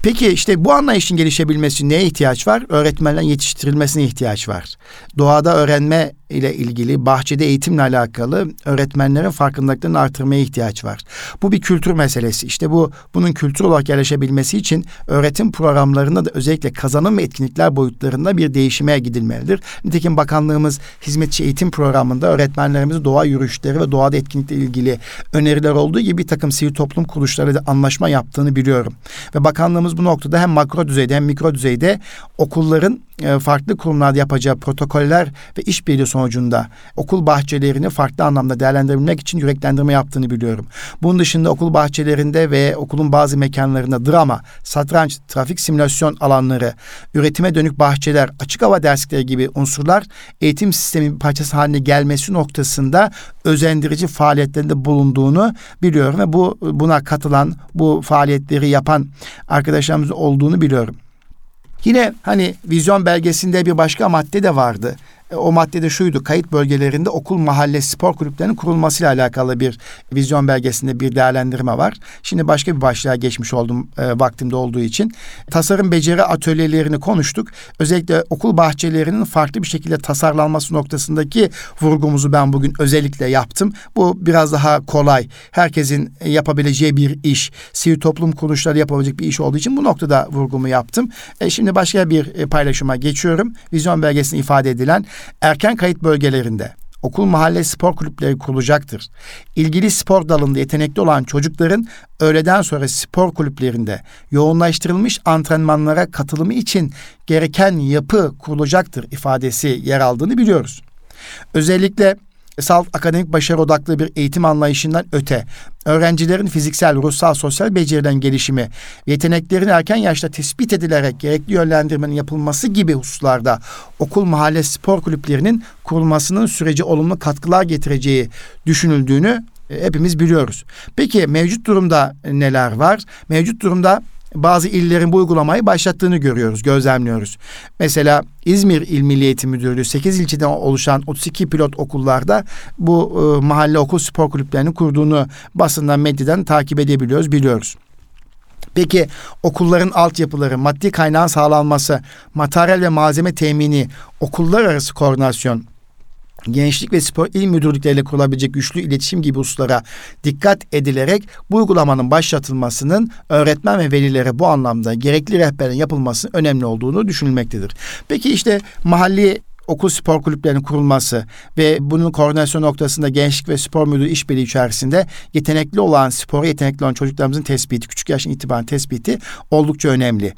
Peki işte bu anlayışın gelişebilmesi için neye ihtiyaç var? Öğretmenlerin yetiştirilmesine ihtiyaç var. Doğada öğrenme ile ilgili, bahçede eğitimle alakalı öğretmenlerin farkındalıklarını artırmaya ihtiyaç var. Bu bir kültür meselesi. İşte bunun kültür olarak yerleşebilmesi için öğretim programlarında da özellikle kazanım ve etkinlikler boyutlarında bir değişime gidilmelidir. Nitekim bakanlığımız hizmetçi eğitim programında öğretmenlerimize doğa yürüyüşleri ve doğada etkinlikle ilgili öneriler olduğu gibi bir takım sivil toplum kuruluşlarıyla anlaşma yaptığını biliyorum. Ve bakanlığımız bu noktada hem makro düzeyde hem mikro düzeyde okulların farklı kurumlarda yapacağı protokoller ve işbirliği sonucunda okul bahçelerini farklı anlamda değerlendirebilmek için yüreklendirme yaptığını biliyorum. Bunun dışında okul bahçelerinde ve okulun bazı mekanlarında drama, satranç, trafik simülasyon alanları, üretime dönük bahçeler, açık hava derslikleri gibi unsurlar eğitim sisteminin bir parçası haline gelmesi noktasında özendirici faaliyetlerinde bulunduğunu biliyorum ve buna katılan, bu faaliyetleri yapan arkadaşlarımız olduğunu biliyorum. Yine hani vizyon belgesinde bir başka madde de vardı. O maddede şuydu, kayıt bölgelerinde okul, mahalle, spor kulüplerinin kurulmasıyla alakalı bir vizyon belgesinde bir değerlendirme var. Şimdi başka bir başlığa geçmiş oldum vaktimde olduğu için. Tasarım beceri atölyelerini konuştuk. Özellikle okul bahçelerinin farklı bir şekilde tasarlanması noktasındaki vurgumuzu ben bugün özellikle yaptım. Bu biraz daha kolay. Herkesin yapabileceği bir iş. Sivil toplum kuruluşları yapabilecek bir iş olduğu için bu noktada vurgumu yaptım. Şimdi başka bir paylaşıma geçiyorum. Vizyon belgesinde ifade edilen erken kayıt bölgelerinde okul, mahalle, spor kulüpleri kurulacaktır. İlgili spor dalında yetenekli olan çocukların öğleden sonra spor kulüplerinde yoğunlaştırılmış antrenmanlara katılımı için gereken yapı kurulacaktır ifadesi yer aldığını biliyoruz. Özellikle salt akademik başarı odaklı bir eğitim anlayışından öte, öğrencilerin fiziksel, ruhsal, sosyal becerilerin gelişimi, yeteneklerin erken yaşta tespit edilerek gerekli yönlendirmenin yapılması gibi hususlarda okul mahalle spor kulüplerinin kurulmasının sürece olumlu katkılar getireceği düşünüldüğünü hepimiz biliyoruz. Peki mevcut durumda neler var? Mevcut durumda bazı illerin bu uygulamayı başlattığını görüyoruz, gözlemliyoruz. Mesela İzmir İl Milli Eğitim Müdürlüğü 8 ilçeden oluşan 32 pilot okullarda bu mahalle okul spor kulüplerini kurduğunu basından, medyadan takip edebiliyoruz, biliyoruz. Peki okulların altyapıları, maddi kaynağın sağlanması, materyal ve malzeme temini, okullar arası koordinasyon, Gençlik ve Spor İl Müdürlükleriyle kurulabilecek güçlü iletişim gibi hususlara dikkat edilerek bu uygulamanın başlatılmasının öğretmen ve velilere bu anlamda gerekli rehberliğin yapılmasının önemli olduğunu düşünülmektedir. Peki işte mahalli okul spor kulüplerinin kurulması ve bunun koordinasyon noktasında Gençlik ve Spor Müdürlüğü işbirliği içerisinde yetenekli olan, spora yetenekli olan çocuklarımızın tespiti, küçük yaştan itibaren tespiti oldukça önemli.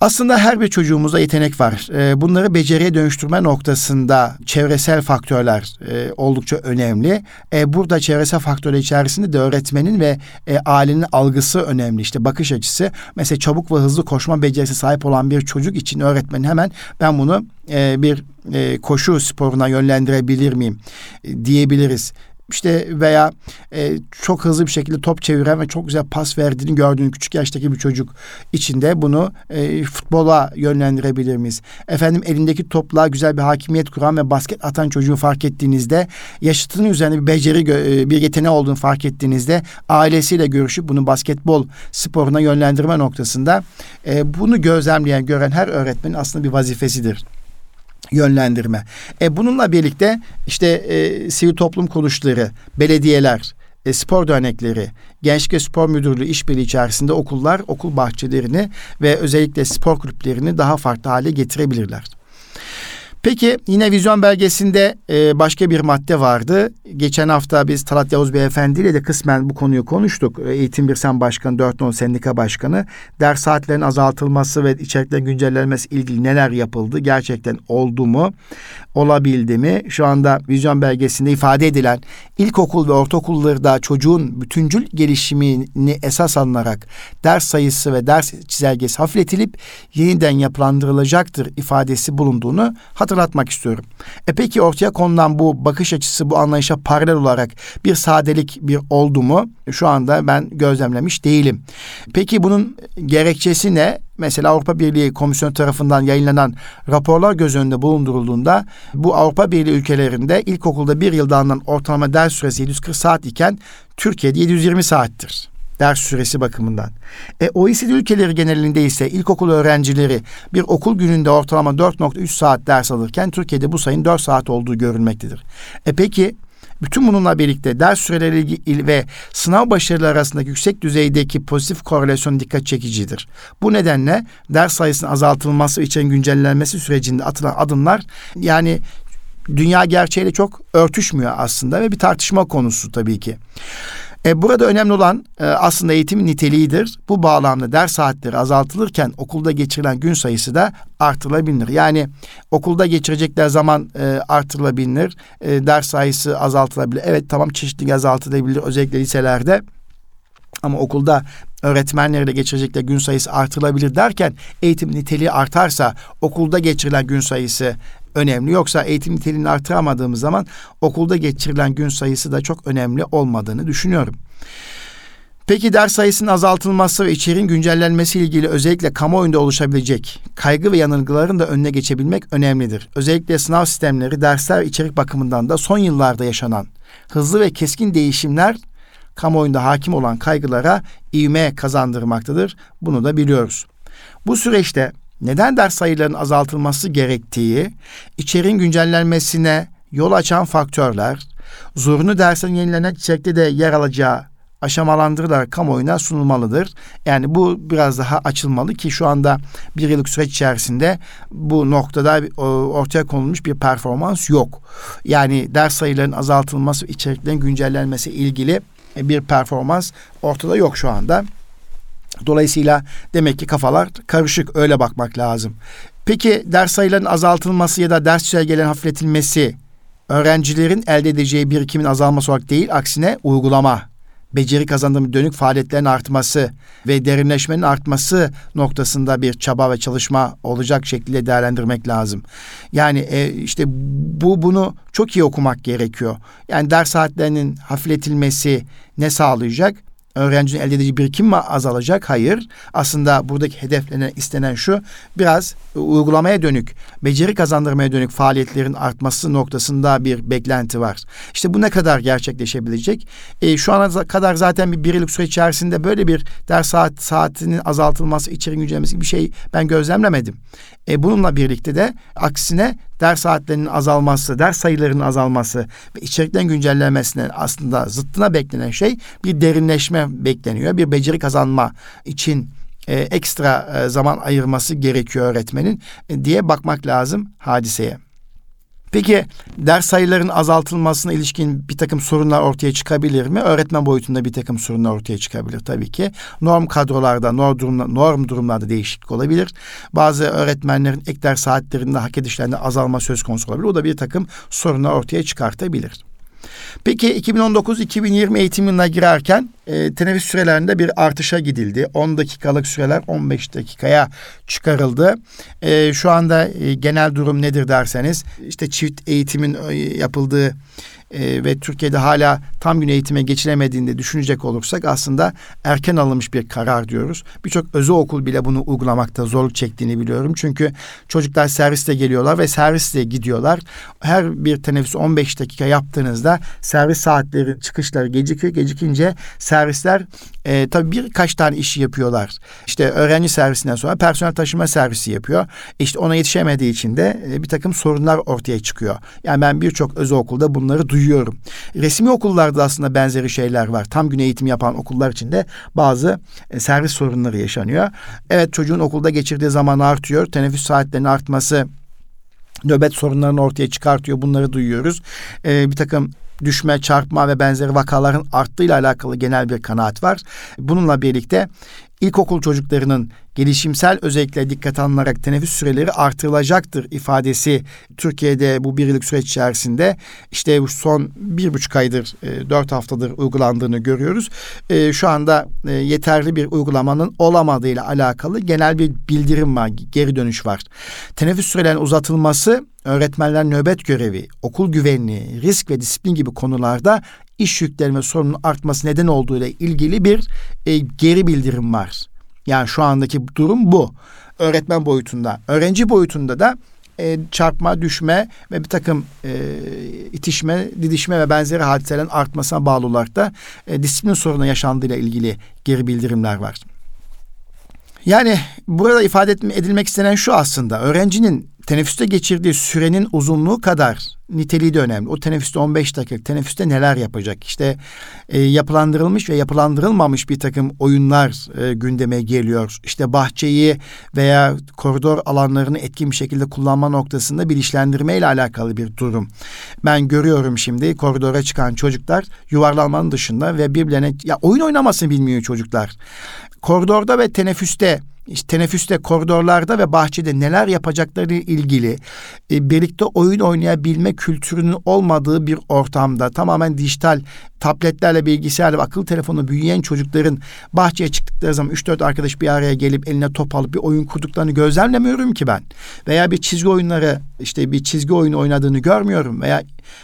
Aslında her bir çocuğumuzda yetenek var. Bunları beceriye dönüştürme noktasında çevresel faktörler oldukça önemli. Burada çevresel faktörler içerisinde de öğretmenin ve ailenin algısı önemli. İşte bakış açısı. Mesela çabuk ve hızlı koşma becerisi sahip olan bir çocuk için öğretmenin hemen ben bunu bir koşu sporuna yönlendirebilir miyim diyebiliriz. İşte veya çok hızlı bir şekilde top çeviren ve çok güzel pas verdiğini gördüğün küçük yaştaki bir çocuk içinde bunu futbola yönlendirebilir miyiz? Efendim elindeki topla güzel bir hakimiyet kuran ve basket atan çocuğu fark ettiğinizde, yaşıtının üzerine bir beceri, bir yeteneği olduğunu fark ettiğinizde ailesiyle görüşüp bunu basketbol sporuna yönlendirme noktasında bunu gözlemleyen, gören her öğretmenin aslında bir vazifesidir. Yönlendirme. Bununla birlikte işte sivil toplum kuruluşları, belediyeler, spor dernekleri, Gençlik ve Spor Müdürlüğü işbirliği içerisinde okullar, okul bahçelerini ve özellikle spor kulüplerini daha farklı hale getirebilirler. Peki yine vizyon belgesinde başka bir madde vardı. Geçen hafta biz Talat Yavuz Beyefendi ile de kısmen bu konuyu konuştuk. Eğitim Birsen Başkanı, 4.10 Sendika Başkanı. Ders saatlerinin azaltılması ve içeriklerin güncellenmesi ilgili neler yapıldı? Gerçekten oldu mu? Olabildi mi? Şu anda vizyon belgesinde ifade edilen ilkokul ve ortaokullarda çocuğun bütüncül gelişimini esas alınarak ders sayısı ve ders çizelgesi hafifletilip yeniden yapılandırılacaktır ifadesi bulunduğunu hatırlatmak istiyorum. Peki ortaya konulan bu bakış açısı, bu anlayışa paralel olarak bir sadelik oldu mu? Şu anda ben gözlemlemiş değilim. Peki bunun gerekçesi ne? Mesela Avrupa Birliği Komisyonu tarafından yayınlanan raporlar göz önünde bulundurulduğunda bu Avrupa Birliği ülkelerinde ilkokulda bir yılda alınan ortalama ders süresi 740 saat iken Türkiye'de 720 saattir. Ders süresi bakımından. OECD ülkeleri genelinde ise ilkokul öğrencileri bir okul gününde ortalama 4.3 saat ders alırken Türkiye'de bu sayının 4 saat olduğu görülmektedir. Peki bütün bununla birlikte ders süreleri ve sınav başarıları arasındaki yüksek düzeydeki pozitif korelasyon dikkat çekicidir. Bu nedenle ders sayısının azaltılması için güncellenmesi sürecinde atılan adımlar yani dünya gerçeğiyle çok örtüşmüyor aslında ve bir tartışma konusu tabii ki. Burada önemli olan aslında eğitim niteliğidir. Bu bağlamda ders saatleri azaltılırken okulda geçirilen gün sayısı da artırılabilir. Yani okulda geçirecekler zaman artırılabilir. Ders sayısı azaltılabilir. Evet tamam, çeşitlilik azaltılabilir özellikle liselerde. Ama okulda öğretmenlerle geçirecekler gün sayısı artırılabilir derken eğitim niteliği artarsa okulda geçirilen gün sayısı önemli. Yoksa eğitim niteliğini artıramadığımız zaman okulda geçirilen gün sayısı da çok önemli olmadığını düşünüyorum. Peki ders sayısının azaltılması ve içeriğin güncellenmesi ilgili özellikle kamuoyunda oluşabilecek kaygı ve yanılgıların da önüne geçebilmek önemlidir. Özellikle sınav sistemleri dersler içerik bakımından da son yıllarda yaşanan hızlı ve keskin değişimler kamuoyunda hakim olan kaygılara ivme kazandırmaktadır. Bunu da biliyoruz. Bu süreçte neden ders sayılarının azaltılması gerektiği, içeriğin güncellenmesine yol açan faktörler, zorunlu derslerin yenilenen içerikte de yer alacağı aşamalandırılarak kamuoyuna sunulmalıdır. Yani bu biraz daha açılmalı ki şu anda bir yıllık süreç içerisinde bu noktada ortaya konulmuş bir performans yok. Yani ders sayılarının azaltılması, içeriklerin güncellenmesi ilgili bir performans ortada yok şu anda. Dolayısıyla demek ki kafalar karışık, öyle bakmak lazım. Peki ders sayılarının azaltılması ya da ders çizelgelerinin hafifletilmesi öğrencilerin elde edeceği birikimin azalması olarak değil, aksine uygulama, beceri kazanımı dönük faaliyetlerin artması ve derinleşmenin artması noktasında bir çaba ve çalışma olacak şekilde değerlendirmek lazım. Yani işte bunu çok iyi okumak gerekiyor. Yani ders saatlerinin hafifletilmesi ne sağlayacak? Öğrencinin elde edeceği birikim mi azalacak? Hayır. Aslında buradaki hedeflenen, istenen şu, biraz uygulamaya dönük, beceri kazandırmaya dönük faaliyetlerin artması noktasında bir beklenti var. İşte bu ne kadar gerçekleşebilecek? Şu ana kadar zaten bir yıllık süre içerisinde böyle bir ders saatinin azaltılması, içeri güncellemesi gibi bir şey ben gözlemlemedim. Bununla birlikte de aksine ders saatlerinin azalması, ders sayılarının azalması ve içeriklerin güncellenmesine aslında zıttına beklenen şey bir derinleşme bekleniyor. Bir beceri kazanma için ekstra zaman ayırması gerekiyor öğretmenin diye bakmak lazım hadiseye. Peki ders sayılarının azaltılmasına ilişkin bir takım sorunlar ortaya çıkabilir mi? Öğretmen boyutunda bir takım sorunlar ortaya çıkabilir tabii ki. Norm kadrolarda, norm durumlarda değişiklik olabilir. Bazı öğretmenlerin ek ders saatlerinde, hak edişlerinde azalma söz konusu olabilir. O da bir takım sorunlar ortaya çıkartabilir. Peki 2019-2020 eğitim yılına girerken teneffüs sürelerinde bir artışa gidildi. 10 dakikalık süreler 15 dakikaya çıkarıldı. Şu anda genel durum nedir derseniz, işte çift eğitimin yapıldığı ve Türkiye'de hala tam gün eğitime geçilemediğini düşünecek olursak aslında erken alınmış bir karar diyoruz. Birçok özel okul bile bunu uygulamakta zorluk çektiğini biliyorum. Çünkü çocuklar servisle geliyorlar ve servisle gidiyorlar. Her bir teneffüs 15 dakika yaptığınızda servis saatleri, çıkışları gecikiyor. Gecikince servisler tabii birkaç tane işi yapıyorlar. İşte öğrenci servisinden sonra personel taşıma servisi yapıyor. İşte ona yetişemediği için de bir takım sorunlar ortaya çıkıyor. Yani ben birçok özel okulda bunları duyuyorum. Resmi okullarda aslında benzeri şeyler var. Tam gün eğitim yapan okullar içinde bazı servis sorunları yaşanıyor. Evet, çocuğun okulda geçirdiği zaman artıyor. Teneffüs saatlerinin artması nöbet sorunlarını ortaya çıkartıyor. Bunları duyuyoruz. Bir takım düşme, çarpma ve benzeri vakaların arttığıyla alakalı genel bir kanaat var. Bununla birlikte ilkokul çocuklarının gelişimsel özellikle dikkate alınarak teneffüs süreleri artırılacaktır ifadesi Türkiye'de bu bir yıllık süreç içerisinde işte son 1,5 aydır, 4 haftadır uygulandığını görüyoruz. Şu anda yeterli bir uygulamanın olamadığıyla alakalı genel bir bildirim var, geri dönüş var. Teneffüs sürelerinin uzatılması öğretmenler nöbet görevi, okul güvenliği, risk ve disiplin gibi konularda iş yüklenme sorununun artması neden olduğuyla ilgili bir geri bildirim var. Yani şu andaki durum bu. Öğretmen boyutunda, öğrenci boyutunda da çarpma, düşme ve bir takım itişme, didişme ve benzeri hadiselerin artmasına bağlı olarak da disiplin sorunu yaşandığıyla ilgili geri bildirimler var. Yani burada ifade edilmek istenen şu aslında. Öğrencinin teneffüste geçirdiği sürenin uzunluğu kadar niteliği de önemli. O teneffüste 15 dakika, teneffüste neler yapacak? İşte yapılandırılmış ve yapılandırılmamış bir takım oyunlar gündeme geliyor. İşte bahçeyi veya koridor alanlarını etkin bir şekilde kullanma noktasında bilinçlendirme ile alakalı bir durum. Ben görüyorum şimdi koridora çıkan çocuklar yuvarlanmanın dışında ve birbirlerine oyun oynamasını bilmiyor çocuklar. Koridorda ve teneffüste, işte teneffüste, koridorlarda ve bahçede neler yapacakları ile ilgili birlikte oyun oynayabilme kültürünün olmadığı bir ortamda tamamen dijital tabletlerle, bilgisayarla ve akıllı telefonu büyüyen çocukların bahçeye çıktıkları zaman 3-4 arkadaş bir araya gelip eline top alıp bir oyun kurduklarını gözlemlemiyorum ki ben. Veya bir çizgi oyunları, işte bir çizgi oyunu oynadığını görmüyorum veya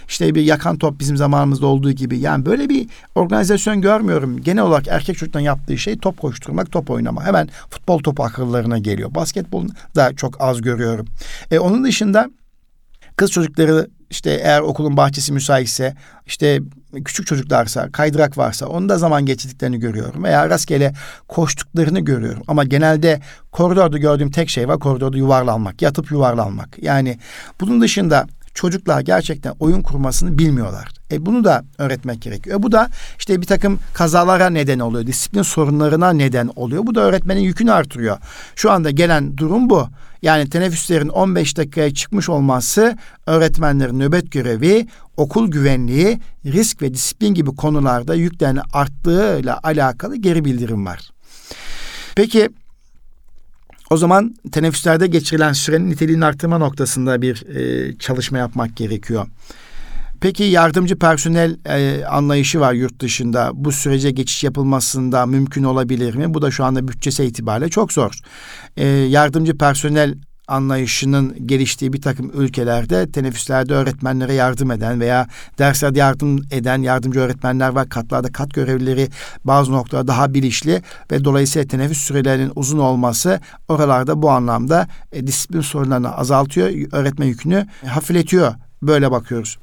işte bir yakan top bizim zamanımızda olduğu gibi. Yani böyle bir organizasyon görmüyorum. Genel olarak erkek çocuktan yaptığı şey top koşturmak, top oynama. Hemen futbol topu akıllarına geliyor. Basketbolu da çok az görüyorum. Onun dışında kız çocukları, İşte eğer okulun bahçesi müsaitse, işte küçük çocuklarsa, kaydırak varsa onu da zaman geçirdiklerini görüyorum. Veya rastgele koştuklarını görüyorum. Ama genelde koridorda gördüğüm tek şey var. Koridorda yuvarlanmak, yatıp yuvarlanmak. Yani bunun dışında çocuklar gerçekten oyun kurmasını bilmiyorlar. Bunu da öğretmek gerekiyor. Bu da işte bir takım kazalara neden oluyor. Disiplin sorunlarına neden oluyor. Bu da öğretmenin yükünü artırıyor. Şu anda gelen durum bu. Yani teneffüslerin 15 dakikaya çıkmış olması öğretmenlerin nöbet görevi, okul güvenliği, risk ve disiplin gibi konularda yüklerin arttığıyla alakalı geri bildirim var. Peki o zaman teneffüslerde geçirilen sürenin niteliğini artırma noktasında bir çalışma yapmak gerekiyor. Peki yardımcı personel anlayışı var yurt dışında. Bu sürece geçiş yapılmasında mümkün olabilir mi? Bu da şu anda bütçesi itibariyle çok zor. Yardımcı personel anlayışının geliştiği bir takım ülkelerde teneffüslerde öğretmenlere yardım eden veya derslerde yardım eden yardımcı öğretmenler var. Katlarda kat görevlileri bazı noktada daha bilinçli ve dolayısıyla teneffüs sürelerinin uzun olması oralarda bu anlamda disiplin sorunlarını azaltıyor, öğretmen yükünü hafifletiyor. Böyle bakıyoruz.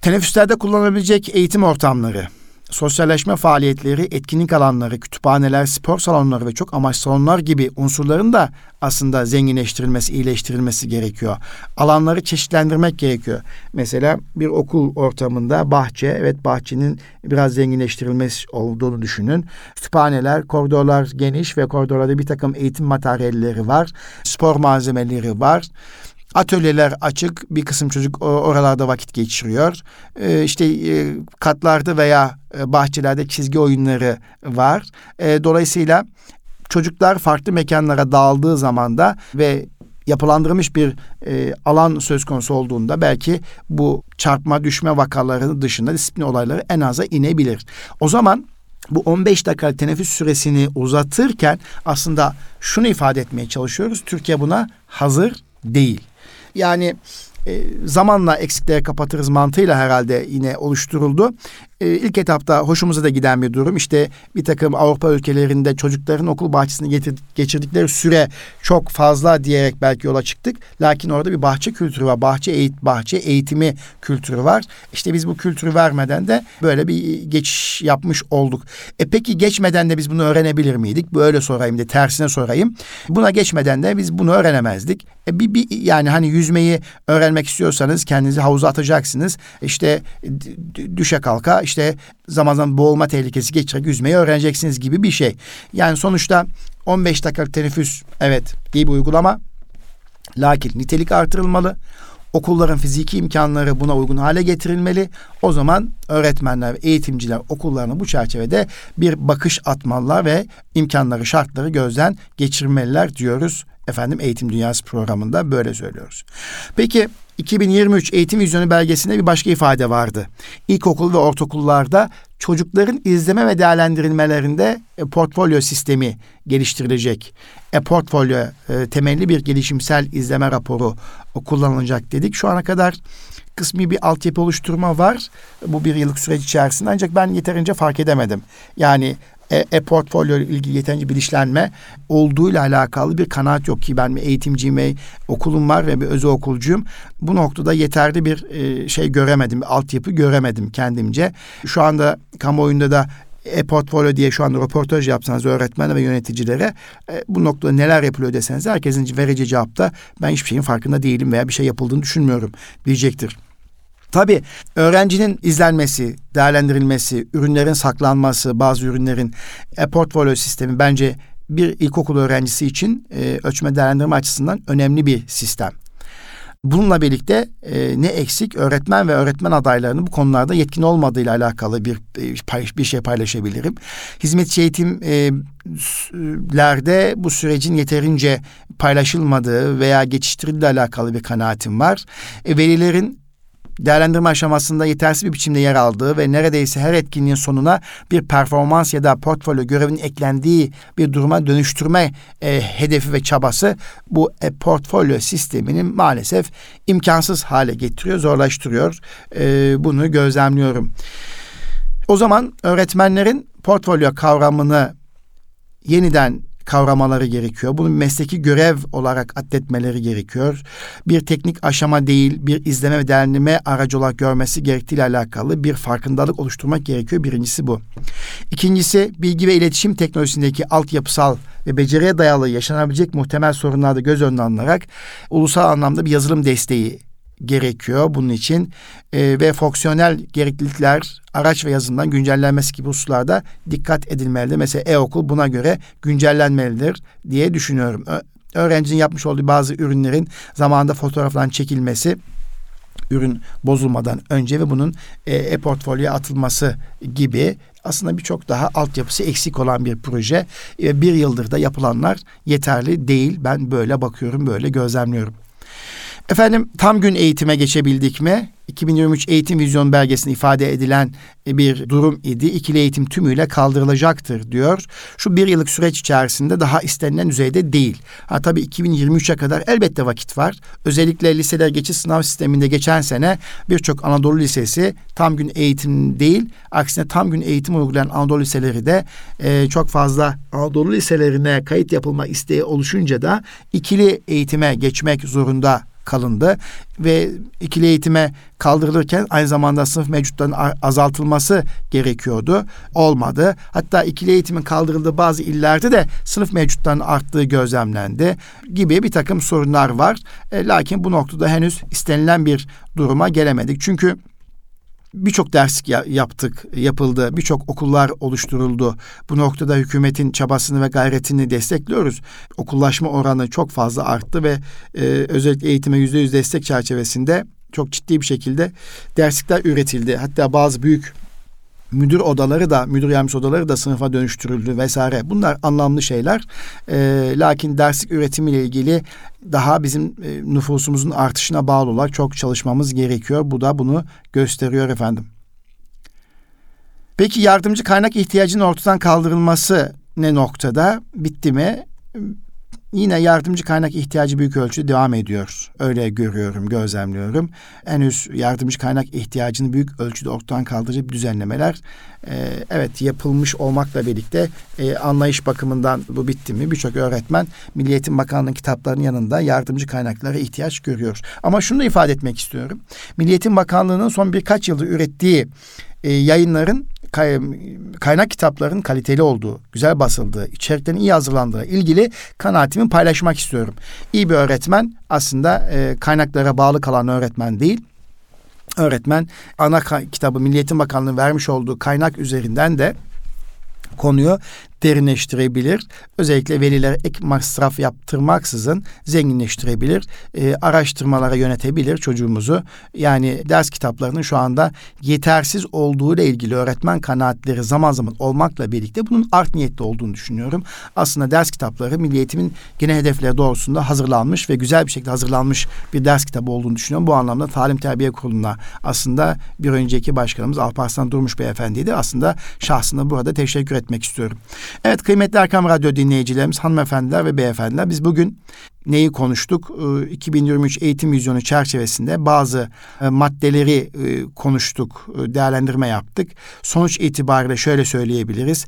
Teneffüslerde kullanılabilecek eğitim ortamları, sosyalleşme faaliyetleri, etkinlik alanları, kütüphaneler, spor salonları ve çok amaç salonlar gibi unsurların da aslında zenginleştirilmesi, iyileştirilmesi gerekiyor. Alanları çeşitlendirmek gerekiyor. Mesela bir okul ortamında bahçe, evet bahçenin biraz zenginleştirilmesi olduğunu düşünün. Kütüphaneler, koridorlar geniş ve koridorlarda bir takım eğitim materyalleri var, spor malzemeleri var. Atölyeler açık, bir kısım çocuk oralarda vakit geçiriyor. Katlarda veya bahçelerde çizgi oyunları var. Dolayısıyla çocuklar farklı mekanlara dağıldığı zaman da ve yapılandırılmış bir alan söz konusu olduğunda belki bu çarpma düşme vakalarının dışında disiplin olayları en aza inebilir. O zaman bu 15 dakikalık teneffüs süresini uzatırken aslında şunu ifade etmeye çalışıyoruz. Türkiye buna hazır değil. Yani zamanla eksikleri kapatırız mantığıyla herhalde yine oluşturuldu. İlk etapta hoşumuza da giden bir durum. İşte bir takım Avrupa ülkelerinde çocukların okul bahçesine geçirdikleri süre çok fazla diyerek belki yola çıktık. Lakin orada bir bahçe kültürü var. Bahçe eğitimi kültürü var. İşte biz bu kültürü vermeden de böyle bir geçiş yapmış olduk. Peki geçmeden de biz bunu öğrenebilir miydik? Böyle sorayım da tersine sorayım. Buna geçmeden de biz bunu öğrenemezdik. Yani hani yüzmeyi öğrenmek istiyorsanız kendinizi havuza atacaksınız. İşte düşe kalka zaman zaman boğulma tehlikesi geçerek yüzmeyi öğreneceksiniz gibi bir şey. Yani sonuçta 15 dakikalık teneffüs evet iyi bir uygulama. Lakin nitelik artırılmalı. Okulların fiziki imkanları buna uygun hale getirilmeli. O zaman öğretmenler ve eğitimciler okullarına bu çerçevede bir bakış atmalılar ve imkanları, şartları gözden geçirmeliler diyoruz. Efendim Eğitim Dünyası programında böyle söylüyoruz. Peki 2023 Eğitim Vizyonu belgesinde bir başka ifade vardı. İlkokul ve ortaokullarda çocukların izleme ve değerlendirilmelerinde portfolyo sistemi geliştirilecek. Portfolyo temelli bir gelişimsel izleme raporu kullanılacak dedik. Şu ana kadar kısmi bir altyapı oluşturma var. Bu bir yıllık süreç içerisinde ancak ben yeterince fark edemedim. Yani portfolyo ile ilgili yeterince bilinçlenme olduğuyla alakalı bir kanaat yok ki ben bir eğitimciyim ve okulum var ve bir özel okulcuyum. Bu noktada yeterli bir şey göremedim, bir altyapı göremedim kendimce. Şu anda kamuoyunda da portfolyo diye şu anda röportaj yapsanız öğretmenlere ve yöneticilere bu noktada neler yapılıyor deseniz herkesin vereceği cevapta ben hiçbir şeyin farkında değilim veya bir şey yapıldığını düşünmüyorum diyecektir. Tabii öğrencinin izlenmesi, değerlendirilmesi, ürünlerin saklanması, bazı ürünlerin portfolyo sistemi bence bir ilkokul öğrencisi için ölçme değerlendirme açısından önemli bir sistem. Bununla birlikte ne eksik öğretmen ve öğretmen adaylarının bu konularda yetkin olmadığıyla alakalı bir şey paylaşabilirim. Hizmetçi eğitimlerde bu sürecin yeterince paylaşılmadığı veya geçiştirildiği alakalı bir kanaatim var. Velilerin değerlendirme aşamasında yetersiz bir biçimde yer aldığı ve neredeyse her etkinliğin sonuna bir performans ya da portfolyo görevinin eklendiği bir duruma dönüştürme hedefi ve çabası bu portfolyo sistemini maalesef imkansız hale getiriyor, zorlaştırıyor. Bunu gözlemliyorum. O zaman öğretmenlerin portfolyo kavramını yeniden kavramaları gerekiyor. Bunu mesleki görev olarak addetmeleri gerekiyor. Bir teknik aşama değil, bir izleme ve değerlendirme aracı olarak görmesi gerektiğiyle alakalı bir farkındalık oluşturmak gerekiyor. Birincisi bu. İkincisi bilgi ve iletişim teknolojisindeki altyapısal ve beceriye dayalı yaşanabilecek muhtemel sorunlarda göz önüne alınarak ulusal anlamda bir yazılım desteği gerekiyor bunun için ve fonksiyonel gereklilikler araç ve yazılımdan güncellenmesi gibi hususlarda dikkat edilmelidir. Mesela e-okul buna göre güncellenmelidir diye düşünüyorum. Öğrencinin yapmış olduğu bazı ürünlerin zamanında fotoğrafların çekilmesi, ürün bozulmadan önce ve bunun e-portfolyoya atılması gibi aslında birçok daha altyapısı eksik olan bir proje. Bir yıldır da yapılanlar yeterli değil. Ben böyle bakıyorum, böyle gözlemliyorum. Efendim tam gün eğitime geçebildik mi? 2023 eğitim vizyon belgesinde ifade edilen bir durum idi. İkili eğitim tümüyle kaldırılacaktır diyor. Şu bir yıllık süreç içerisinde daha istenilen düzeyde değil. Ha tabii 2023'e kadar elbette vakit var. Özellikle liseler geçiş sınav sisteminde geçen sene birçok Anadolu Lisesi tam gün eğitim değil, aksine tam gün eğitim uygulayan Anadolu Liseleri de çok fazla Anadolu Liselerine kayıt yapılma isteği oluşunca da ikili eğitime geçmek zorunda kalındı ve ikili eğitime kaldırılırken aynı zamanda sınıf mevcutlarının azaltılması gerekiyordu. Olmadı. Hatta ikili eğitimin kaldırıldığı bazı illerde de sınıf mevcutlarının arttığı gözlemlendi gibi bir takım sorunlar var. Lakin bu noktada henüz istenilen bir duruma gelemedik. Çünkü birçok derslik yapıldı, birçok okullar oluşturuldu. Bu noktada hükümetin çabasını ve gayretini destekliyoruz. Okullaşma oranı çok fazla arttı ve özellikle eğitime %100 destek çerçevesinde çok ciddi bir şekilde derslikler üretildi. Hatta bazı büyük müdür yardımcısı odaları da sınıfa dönüştürüldü vesaire. Bunlar anlamlı şeyler. Lakin derslik üretimiyle ilgili daha bizim nüfusumuzun artışına bağlı olarak çok çalışmamız gerekiyor. Bu da bunu gösteriyor efendim. Peki yardımcı kaynak ihtiyacının ortadan kaldırılması ne noktada? Bitti mi? Yine yardımcı kaynak ihtiyacı büyük ölçüde devam ediyor. Öyle görüyorum, gözlemliyorum. Henüz yardımcı kaynak ihtiyacını büyük ölçüde ortadan kaldırıcı düzenlemeler evet yapılmış olmakla birlikte anlayış bakımından bu bitti mi? Birçok öğretmen Milli Eğitim Bakanlığı'nın kitaplarının yanında yardımcı kaynaklara ihtiyaç görüyor. Ama şunu da ifade etmek istiyorum. Milli Eğitim Bakanlığı'nın son birkaç yıldır ürettiği yayınların kaynak kitaplarının kaliteli olduğu, güzel basıldığı, içeriklerin iyi hazırlandığı ilgili kanaatimi paylaşmak istiyorum. İyi bir öğretmen aslında kaynaklara bağlı kalan öğretmen değil. Öğretmen ana kitabı Milli Eğitim Bakanlığı'nın vermiş olduğu kaynak üzerinden de konuyu derinleştirebilir. Özellikle velilere ek masraf yaptırmaksızın zenginleştirebilir. Araştırmalara yönetebilir çocuğumuzu. Yani ders kitaplarının şu anda yetersiz olduğuyla ilgili öğretmen kanaatleri zaman zaman olmakla birlikte bunun art niyetli olduğunu düşünüyorum. Aslında ders kitapları Milli Eğitim'in genel hedefleri doğrusunda hazırlanmış ve güzel bir şekilde hazırlanmış bir ders kitabı olduğunu düşünüyorum. Bu anlamda Talim Terbiye Kurulu'na aslında bir önceki başkanımız Alparslan Durmuş beyefendiydi. Aslında şahsına burada teşekkür etmek istiyorum. Evet kıymetli Erkam Radyo dinleyicilerimiz, hanımefendiler ve beyefendiler, biz bugün neyi konuştuk? 2023 eğitim vizyonu çerçevesinde bazı maddeleri konuştuk, değerlendirme yaptık. Sonuç itibariyle şöyle söyleyebiliriz.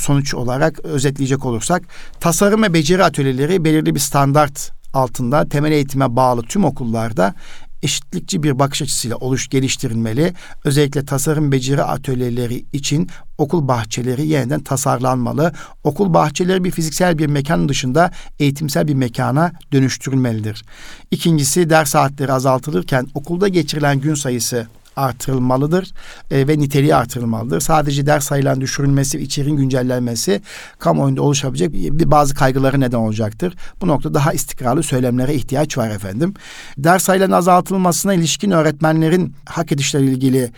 Sonuç olarak özetleyecek olursak, tasarım ve beceri atölyeleri belirli bir standart altında temel eğitime bağlı tüm okullarda eşitlikçi bir bakış açısıyla geliştirilmeli. Özellikle tasarım beceri atölyeleri için okul bahçeleri yeniden tasarlanmalı. Okul bahçeleri bir fiziksel bir mekanın dışında eğitimsel bir mekana dönüştürülmelidir. İkincisi, ders saatleri azaltılırken okulda geçirilen gün sayısı artırılmalıdır ve niteliği artırılmalıdır. Sadece ders sayılarının düşürülmesi, içeriğin güncellenmesi kamuoyunda oluşabilecek bazı kaygılara neden olacaktır. Bu nokta daha istikrarlı söylemlere ihtiyaç var efendim. Ders sayılarının azaltılmasına ilişkin öğretmenlerin hak edişleriyle ilgili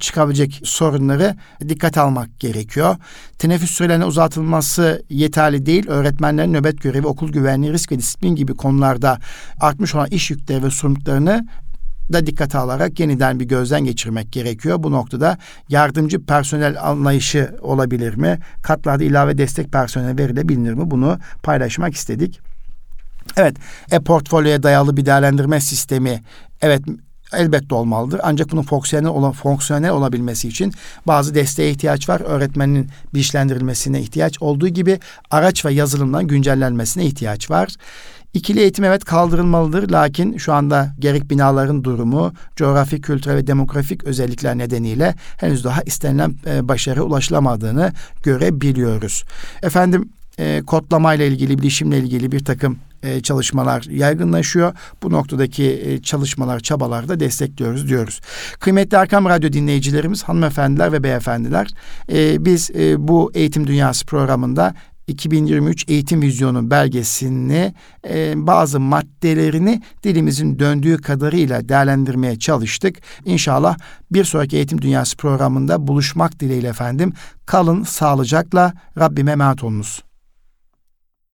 çıkabilecek sorunları dikkate almak gerekiyor. Teneffüs sürelerinin uzatılması yeterli değil. Öğretmenlerin nöbet görevi, okul güvenliği, risk ve disiplin gibi konularda artmış olan iş yükleri ve sorumluluklarını da dikkate alarak yeniden bir gözden geçirmek gerekiyor. Bu noktada yardımcı personel anlayışı olabilir mi? Katlarda ilave destek personeli verilebilir mi? Bunu paylaşmak istedik. Evet, e-portfolyoya dayalı bir değerlendirme sistemi elbette olmalıdır. Ancak bunun fonksiyonel olabilmesi için bazı desteğe ihtiyaç var. Öğretmenin bilinçlendirilmesine ihtiyaç olduğu gibi araç ve yazılımdan güncellenmesine ihtiyaç var. İkili eğitim kaldırılmalıdır. Lakin şu anda gerek binaların durumu, coğrafi, kültürel ve demografik özellikler nedeniyle henüz daha istenilen başarıya ulaşılamadığını görebiliyoruz. Efendim, kodlamayla ilgili, bilişimle ilgili bir takım çalışmalar yaygınlaşıyor. Bu noktadaki çalışmalar, çabalar da destekliyoruz diyoruz. Kıymetli Erkam Radyo dinleyicilerimiz, hanımefendiler ve beyefendiler, biz bu Eğitim Dünyası programında 2023 Eğitim Vizyonu belgesini bazı maddelerini dilimizin döndüğü kadarıyla değerlendirmeye çalıştık. İnşallah bir sonraki Eğitim Dünyası programında buluşmak dileğiyle efendim. Kalın sağlıcakla, Rabbime emanet olunuz.